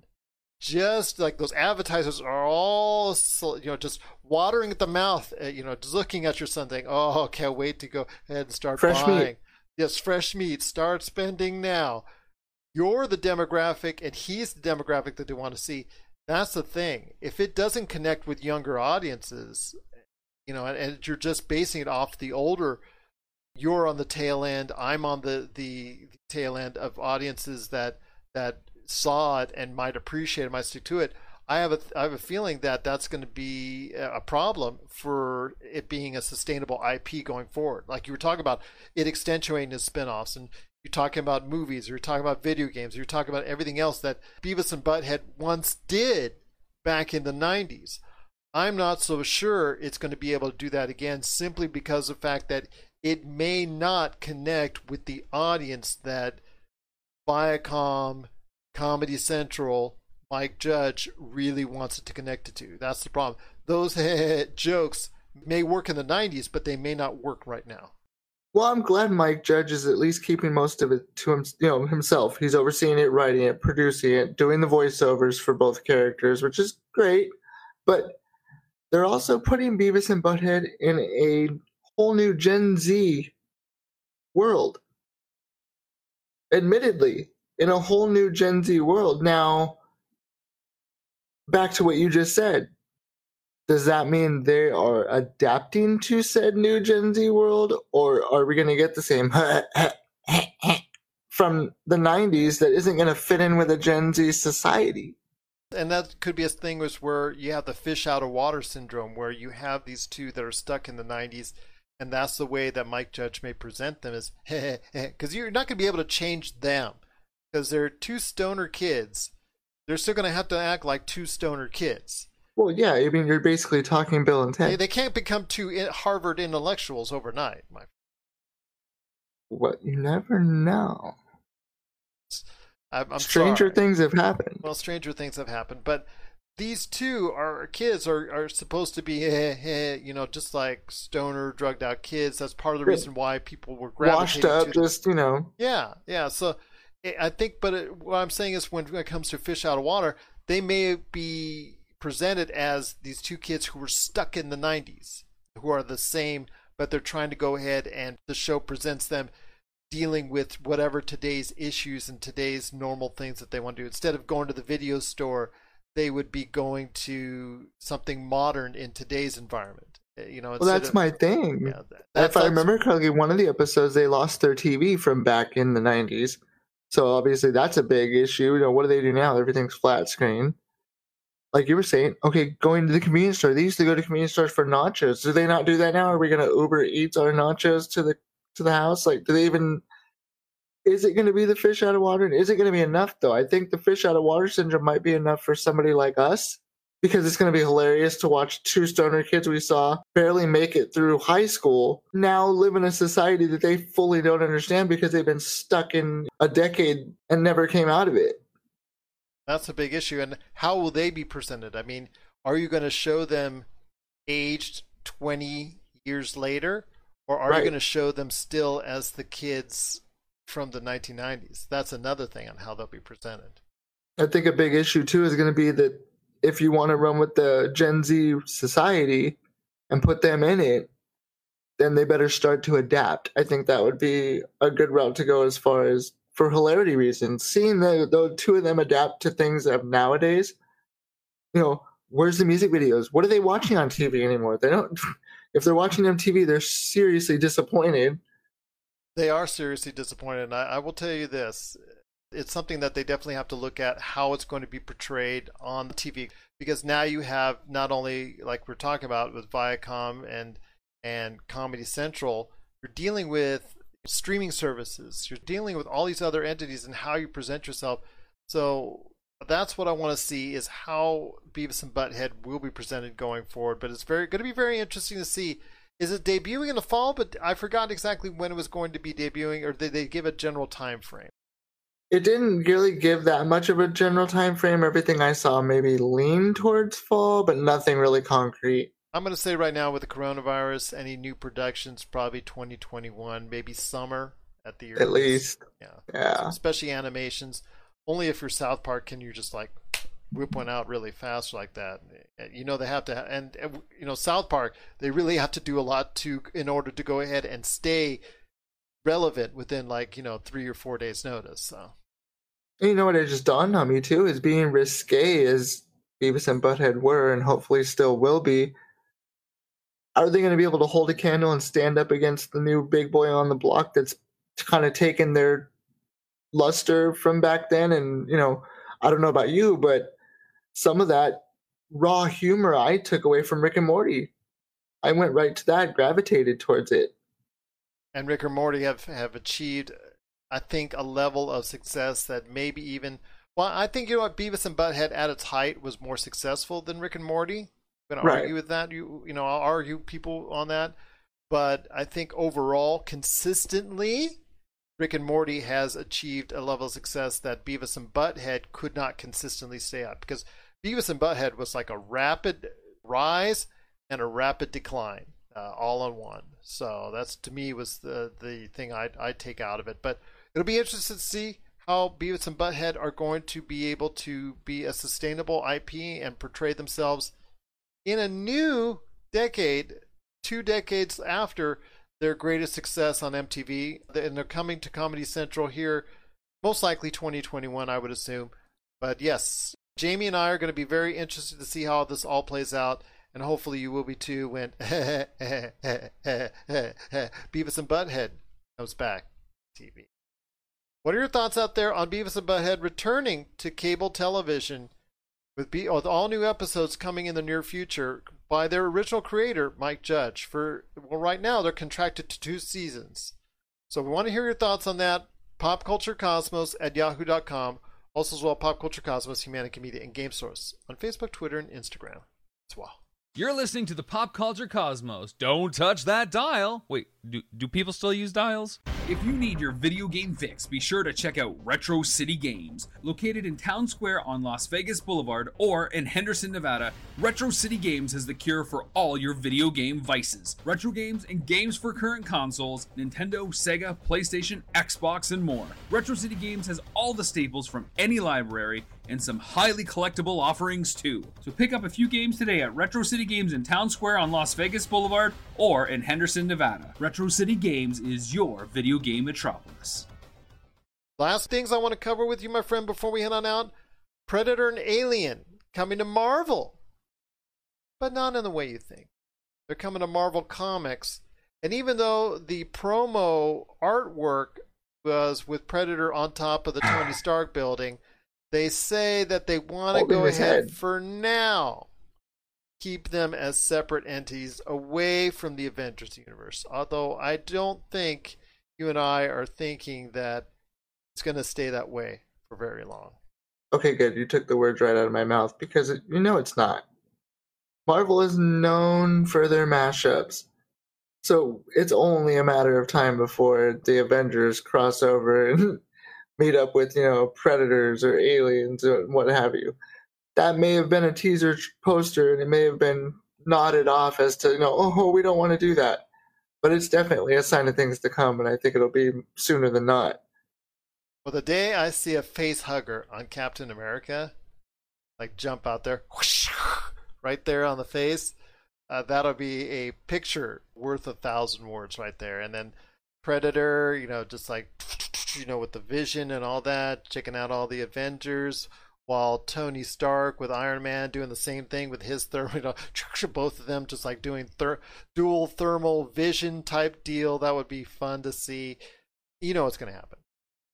just like those advertisers are all, you know, just watering at the mouth, you know, just looking at your son saying, oh, can't wait to go ahead and start fresh buying. Meat. Yes, fresh meat. Start spending now. You're the demographic and he's the demographic that they want to see. That's the thing. If it doesn't connect with younger audiences, you know, and, and you're just basing it off the older, you're on the tail end. I'm on the, the, the tail end of audiences that, that, saw it and might appreciate it, might stick to it. I have a I have a feeling that that's going to be a problem for it being a sustainable I P going forward. Like you were talking about, it accentuating the spinoffs, and you're talking about movies, you're talking about video games, you're talking about everything else that Beavis and Butthead once did back in the nineties. I'm not so sure it's going to be able to do that again, simply because of the fact that it may not connect with the audience that Viacom, Comedy Central, Mike Judge really wants it to connect it to. That's the problem. Those jokes may work in the nineties, but they may not work right now. Well, I'm glad Mike Judge is at least keeping most of it to him, you know, himself. He's overseeing it, writing it, producing it, doing the voiceovers for both characters, which is great. But they're also putting Beavis and Butthead in a whole new Gen Z world. Admittedly. In a whole new Gen Z world. Now, back to what you just said. Does that mean they are adapting to said new Gen Z world? Or are we going to get the same from the nineties that isn't going to fit in with a Gen Z society? And that could be a thing where you have the fish out of water syndrome, where you have these two that are stuck in the nineties. And that's the way that Mike Judge may present them, is because you're not going to be able to change them. Because they're two stoner kids, they're still going to have to act like two stoner kids. Well, yeah, I mean, you're basically talking Bill and Ted. They, they can't become two Harvard intellectuals overnight, my friend. What? You never know. I'm, I'm stranger sorry. things have happened. Well, stranger things have happened, but these two are kids are, are supposed to be, eh, eh, you know, just like stoner, drugged out kids. That's part of the reason why people were gravitating to them. Washed up, just, you know. Yeah, yeah, so... I think, but it, what I'm saying is when it comes to fish out of water, they may be presented as these two kids who were stuck in the nineties, who are the same, but they're trying to go ahead and the show presents them dealing with whatever today's issues and today's normal things that they want to do. Instead of going to the video store, they would be going to something modern in today's environment. You know, well, that's of, my thing. Yeah, that, that, if I remember correctly, one of the episodes, they lost their T V from back in the nineties. So obviously that's a big issue. You know, what do they do now? Everything's flat screen. Like you were saying, okay, going to the convenience store. They used to go to convenience stores for nachos. Do they not do that now? Are we going to Uber Eats our nachos to the to the house? Like, do they even, is it going to be the fish out of water? And is it going to be enough, though? I think the fish out of water syndrome might be enough for somebody like us, because it's going to be hilarious to watch two stoner kids we saw barely make it through high school now live in a society that they fully don't understand because they've been stuck in a decade and never came out of it. That's a big issue. And how will they be presented? I mean, are you going to show them aged twenty years later, or are right. you going to show them still as the kids from the nineteen nineties? That's another thing on how they'll be presented. I think a big issue, too, is going to be that if you want to run with the Gen Z society and put them in it, then they better start to adapt. I think that would be a good route to go as far as for hilarity reasons. Seeing the, the two of them adapt to things of nowadays, you know, where's the music videos? What are they watching on T V anymore? They don't. If they're watching M T V, they're seriously disappointed. They are seriously disappointed. And I, I will tell you this. It's something that they definitely have to look at, how it's going to be portrayed on T V, because now you have not only, like we're talking about with Viacom and and Comedy Central, you're dealing with streaming services, you're dealing with all these other entities and how you present yourself. So that's what I want to see, is how Beavis and Butthead will be presented going forward. But it's very going to be very interesting to see. Is it debuting in the fall? But I forgot exactly when it was going to be debuting, or did they give a general time frame? It didn't really give that much of a general time frame. Everything I saw maybe leaned towards fall, but nothing really concrete. I'm going to say right now, with the coronavirus, any new productions, probably twenty twenty-one, maybe summer at the earliest. At least. Yeah. yeah. So especially animations. Only if you're South Park can you just like whip one out really fast like that. You know, they have to, have, and you know, South Park, they really have to do a lot to in order to go ahead and stay relevant within like, you know, three or four days notice. So you know what it just dawned on me too is being risque as Beavis and Butthead were and hopefully still will be, are they going to be able to hold a candle and stand up against the new big boy on the block that's kind of taken their luster from back then? And you know, I don't know about you, but some of that raw humor I took away from Rick and Morty, I went right to that, gravitated towards it. And Rick and Morty have, have achieved, I think, a level of success that maybe even... Well, I think, you know what, Beavis and Butthead at its height was more successful than Rick and Morty. I'm going to argue with that. You, you know, I'll argue people on that. But I think overall, consistently, Rick and Morty has achieved a level of success that Beavis and Butthead could not consistently stay at. Because Beavis and Butthead was like a rapid rise and a rapid decline. Uh, all on one. So that's, to me, was the the thing I'd, I'd take out of it. But it'll be interesting to see how Beavis and Butthead are going to be able to be a sustainable I P and portray themselves in a new decade, two decades after their greatest success on M T V. And they're coming to Comedy Central here, most likely twenty twenty-one, I would assume. But yes, Jamie and I are going to be very interested to see how this all plays out. And hopefully you will be too when Beavis and Butthead comes back to T V. What are your thoughts out there on Beavis and Butthead returning to cable television with, Be- with all new episodes coming in the near future by their original creator, Mike Judge? For well, right now, they're contracted to two seasons. So we want to hear your thoughts on that. PopCultureCosmos at yahoo dot com. Also as well, PopCultureCosmos, Humanity Media, and GameSource on Facebook, Twitter, and Instagram as well. You're listening to the Pop Culture Cosmos. Don't touch that dial. Wait, do, do people still use dials? If you need your video game fix, be sure to check out Retro City Games. Located in Town Square on Las Vegas Boulevard or in Henderson, Nevada, Retro City Games has the cure for all your video game vices. Retro games and games for current consoles, Nintendo, Sega, PlayStation, Xbox, and more. Retro City Games has all the staples from any library, and some highly collectible offerings too. So pick up a few games today at Retro City Games in Town Square on Las Vegas Boulevard or in Henderson, Nevada. Retro City Games is your video game metropolis. Last things I want to cover with you, my friend, before we head on out. Predator and Alien coming to Marvel. But not in the way you think. They're coming to Marvel Comics. And even though the promo artwork was with Predator on top of the Tony Stark building, they say that they want to go ahead, for now, keep them as separate entities away from the Avengers universe. Although I don't think you and I are thinking that it's going to stay that way for very long. Okay, good. You took the words right out of my mouth, because it, you know it's not. Marvel is known for their mashups. So it's only a matter of time before the Avengers cross over and meet up with, you know, Predators or Aliens or what have you. That may have been a teaser poster, and it may have been nodded off as to, you know, oh, we don't want to do that. But it's definitely a sign of things to come, and I think it'll be sooner than not. Well, the day I see a face hugger on Captain America, like jump out there, whoosh, right there on the face, uh, that'll be a picture worth a thousand words right there. And then Predator, you know, just like, you know, with the Vision and all that, checking out all the Avengers, while Tony Stark with Iron Man doing the same thing with his thermal, you know, both of them just like doing ther- dual thermal vision type deal. That would be fun to see. You know what's going to happen.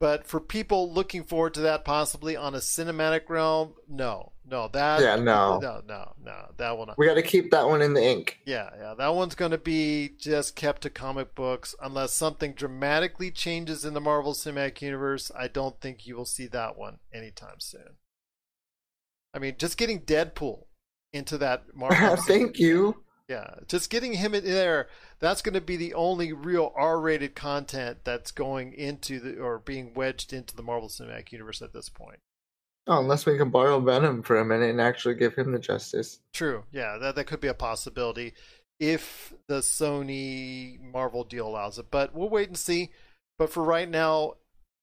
But for people looking forward to that possibly on a cinematic realm, no, no, that, yeah, no, no, no, no, that one. We got to keep that one in the ink. Yeah, yeah, that one's going to be just kept to comic books unless something dramatically changes in the Marvel Cinematic Universe. I don't think you will see that one anytime soon. I mean, just getting Deadpool into that Marvel. Thank you. Yeah, just getting him in there. That's going to be the only real R-rated content that's going into the or being wedged into the Marvel Cinematic Universe at this point. Oh, unless we can borrow Venom for a minute and actually give him the justice. True. Yeah, that that could be a possibility if the Sony Marvel deal allows it. But we'll wait and see. But for right now,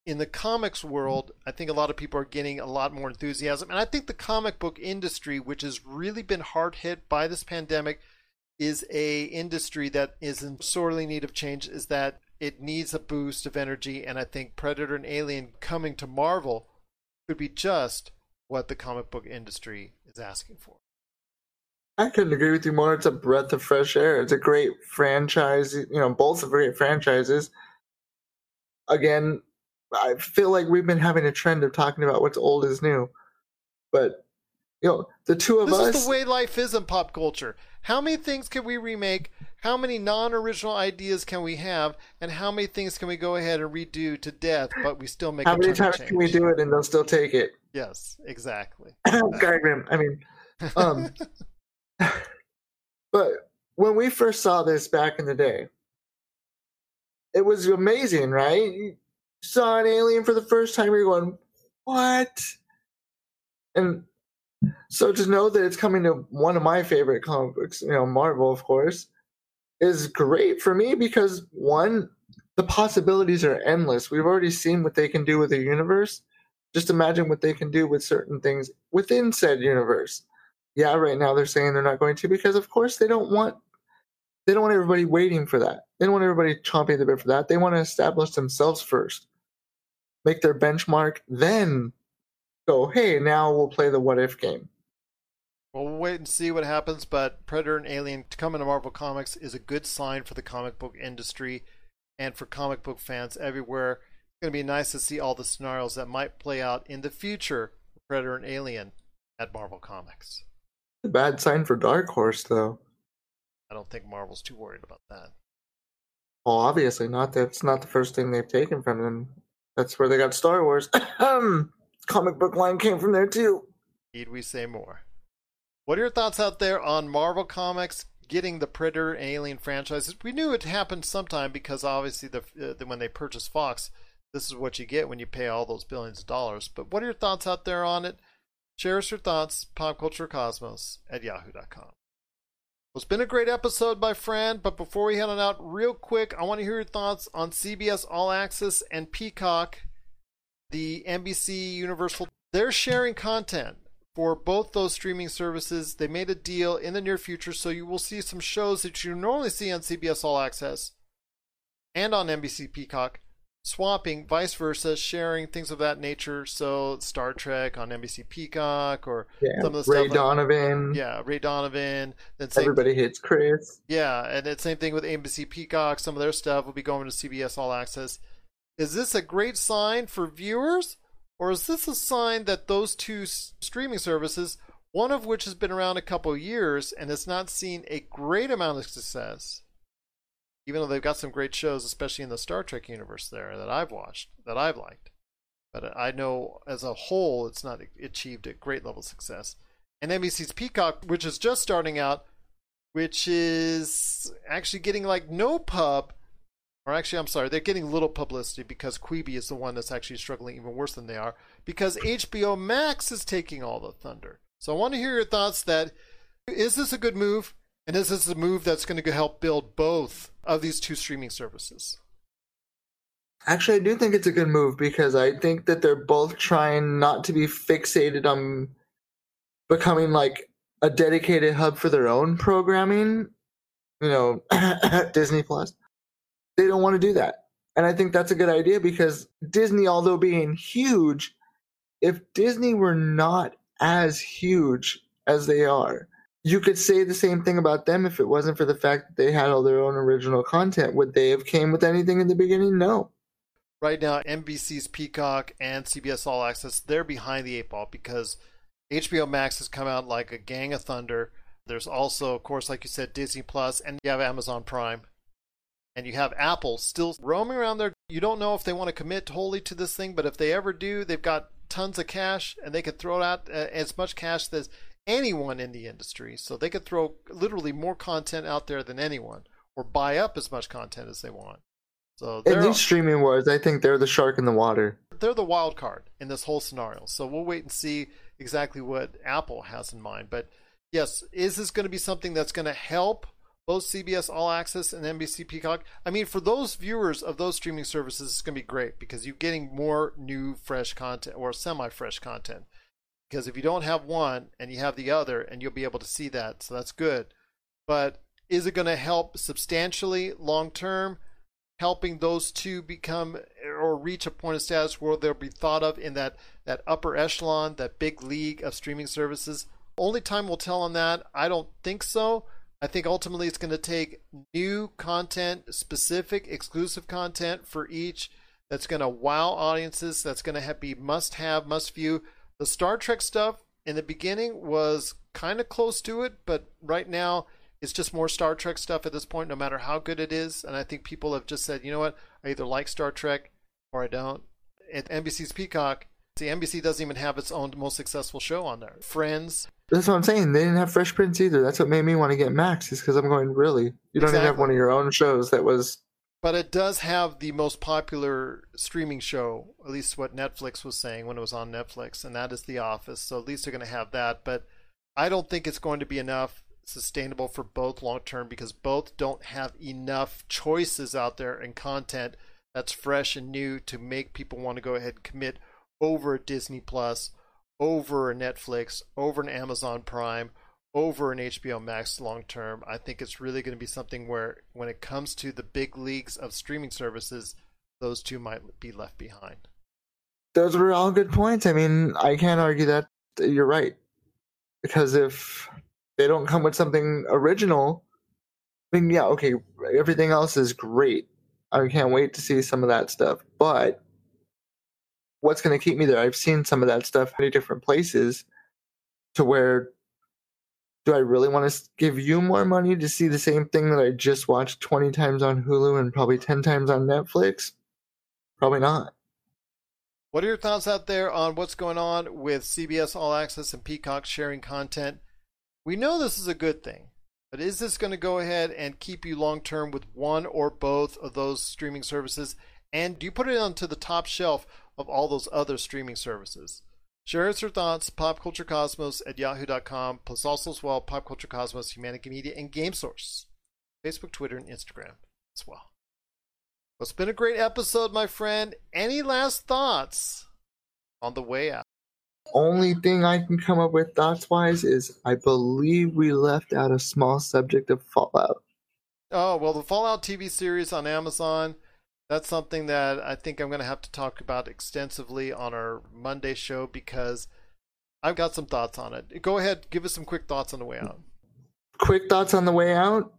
in the comics world, I think a lot of people are getting a lot more enthusiasm. And I think the comic book industry, which has really been hard hit by this pandemic, is a industry that is in sorely need of change, is that it needs a boost of energy. And I think Predator and Alien coming to Marvel could be just what the comic book industry is asking for. I couldn't agree with you more. It's a breath of fresh air. It's a great franchise. You know, both are great franchises. Again, I feel like we've been having a trend of talking about what's old is new. But, you know, the two of us... This is the way life is in pop culture. How many things can we remake? How many non-original ideas can we have? And how many things can we go ahead and redo to death, but we still make a change? How many times can we do it and they'll still take it? Yes, exactly. Gargrim, I mean... Um, but when we first saw this back in the day, it was amazing, right? Saw an alien for the first time, you're going, what? And so to know that it's coming to one of my favorite comic books, you know, Marvel, of course, is great for me because, one, the possibilities are endless. We've already seen what they can do with the universe. Just imagine what they can do with certain things within said universe. Yeah, right now they're saying they're not going to because, of course, they don't want they don't want everybody waiting for that. They don't want everybody chomping at the bit for that. They want to establish themselves first. Make their benchmark, then go, hey, now we'll play the what if game. Well, we'll wait and see what happens, but Predator and Alien to come into Marvel Comics is a good sign for the comic book industry and for comic book fans everywhere. It's going to be nice to see all the scenarios that might play out in the future for Predator and Alien at Marvel Comics. A bad sign for Dark Horse, though. I don't think Marvel's too worried about that. Well, obviously not. That's not the first thing they've taken from them. That's where they got Star Wars. Comic book line came from there, too. Need we say more? What are your thoughts out there on Marvel Comics getting the Predator and Alien franchises? We knew it happened sometime because, obviously, the, uh, when they purchased Fox, this is what you get when you pay all those billions of dollars. But what are your thoughts out there on it? Share us your thoughts, popculturecosmos at yahoo dot com. Well, it's been a great episode, my friend, but before we head on out real quick, I want to hear your thoughts on C B S All Access and Peacock, the N B C Universal. They're sharing content for both those streaming services. They made a deal in the near future, so you will see some shows that you normally see on C B S All Access and on N B C Peacock, swapping, vice versa, sharing, things of that nature. So Star Trek on N B C Peacock, or yeah, some of the Ray stuff. Ray Donovan. Like, yeah, Ray Donovan. Then same, Everybody Hates Chris. Yeah, and it's same thing with N B C Peacock. Some of their stuff will be going to C B S All Access. Is this a great sign for viewers, or is this a sign that those two streaming services, one of which has been around a couple of years and has not seen a great amount of success, even though they've got some great shows, especially in the Star Trek universe there that I've watched, that I've liked. But I know as a whole, it's not achieved a great level of success. And N B C's Peacock, which is just starting out, which is actually getting like no pub, or actually, I'm sorry, they're getting little publicity because Quibi is the one that's actually struggling even worse than they are because H B O Max is taking all the thunder. So I want to hear your thoughts that, is this a good move? And is this a move that's going to help build both of these two streaming services? Actually, I do think it's a good move because I think that they're both trying not to be fixated on becoming like a dedicated hub for their own programming, you know, Disney Plus. They don't want to do that. And I think that's a good idea because Disney, although being huge, if Disney were not as huge as they are, you could say the same thing about them if it wasn't for the fact that they had all their own original content. Would they have came with anything in the beginning? No. Right now, N B C's Peacock and C B S All Access, they're behind the eight ball because H B O Max has come out like a gang of thunder. There's also, of course, like you said, Disney Plus, and you have Amazon Prime. And you have Apple still roaming around there. You don't know if they want to commit wholly to this thing, but if they ever do, they've got tons of cash, and they could throw out as much cash as anyone in the industry. So they could throw literally more content out there than anyone, or buy up as much content as they want. So in these streaming wars, I think they're the shark in the water. They're the wild card in this whole scenario. So we'll wait and see exactly what Apple has in mind. But yes, is this going to be something that's going to help both C B S All Access and N B C Peacock? I mean, for those viewers of those streaming services, it's going to be great because you're getting more new, fresh content or semi-fresh content. Because if you don't have one and you have the other, and you'll be able to see that. So that's good. But is it going to help substantially long-term? Helping those two become or reach a point of status where they'll be thought of in that, that upper echelon, that big league of streaming services. Only time will tell on that. I don't think so. I think ultimately it's going to take new content, specific, exclusive content for each that's going to wow audiences, that's going to have, be must-have, must-view. The Star Trek stuff in the beginning was kind of close to it, but right now, it's just more Star Trek stuff at this point, no matter how good it is. And I think people have just said, you know what? I either like Star Trek or I don't. At N B C's Peacock, see, N B C doesn't even have its own most successful show on there. Friends. That's what I'm saying. They didn't have Fresh Prince either. That's what made me want to get Max, is because I'm going, really? You don't exactly. even have one of your own shows that was... But it does have the most popular streaming show, at least what Netflix was saying when it was on Netflix, and that is The Office. So at least they're going to have that. But I don't think it's going to be enough sustainable for both long term because both don't have enough choices out there and content that's fresh and new to make people want to go ahead and commit over Disney Plus, over Netflix, over an Amazon Prime, over an H B O Max long term. I think it's really going to be something where when it comes to the big leagues of streaming services, those two might be left behind. Those were all good points. I mean, I can't argue that. You're right. Because if they don't come with something original, I mean, yeah, okay, everything else is great. I can't wait to see some of that stuff. But what's going to keep me there? I've seen some of that stuff in different places to where, do I really want to give you more money to see the same thing that I just watched twenty times on Hulu and probably ten times on Netflix? Probably not. What are your thoughts out there on what's going on with C B S All Access and Peacock sharing content? We know this is a good thing, but is this going to go ahead and keep you long-term with one or both of those streaming services? And do you put it onto the top shelf of all those other streaming services? Share us your thoughts, popculturecosmos at yahoo dot com, plus also as well, popculturecosmos, Humanity Media, and GameSource, Facebook, Twitter, and Instagram as well. Well, it's been a great episode, my friend. Any last thoughts on the way out? Only thing I can come up with thoughts wise is I believe we left out a small subject of Fallout. Oh, well, the Fallout T V series on Amazon, that's something that I think I'm going to have to talk about extensively on our Monday show because I've got some thoughts on it. Go ahead, give us some quick thoughts on the way out. Quick thoughts on the way out.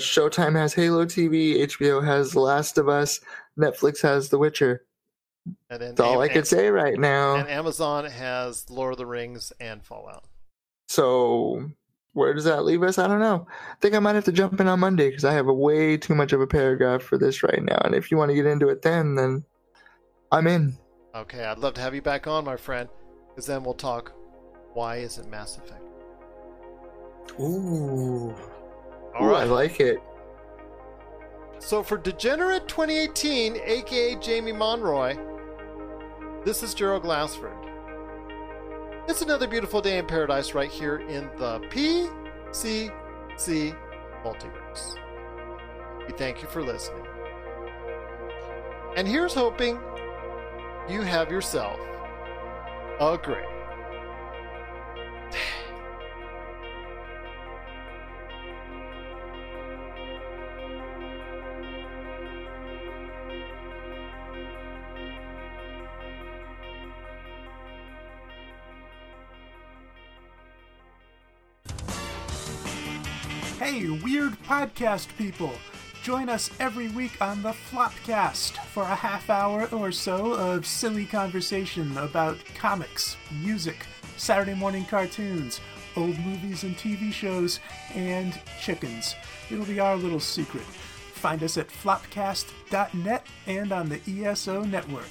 Showtime has Halo T V, H B O has Last of Us, Netflix has The Witcher. And then That's all Am- I could say right now. And Amazon has Lord of the Rings and Fallout. So where does that leave us? I don't know. I think I might have to jump in on Monday because I have a way too much of a paragraph for this right now. And if you want to get into it then, then I'm in. Okay, I'd love to have you back on, my friend, because then we'll talk. Why isn't Mass Effect? Ooh. All Ooh, right. I like it. So for Degenerate twenty eighteen, a k a. Jamie Monroy, this is Gerald Glassford. It's another beautiful day in paradise right here in the P C C Multiverse. We thank you for listening. And here's hoping you have yourself a great day. Hey, weird podcast people! Join us every week on the Flopcast for a half hour or so of silly conversation about comics, music, Saturday morning cartoons, old movies and T V shows, and chickens. It'll be our little secret. Find us at flopcast dot net and on the E S O network.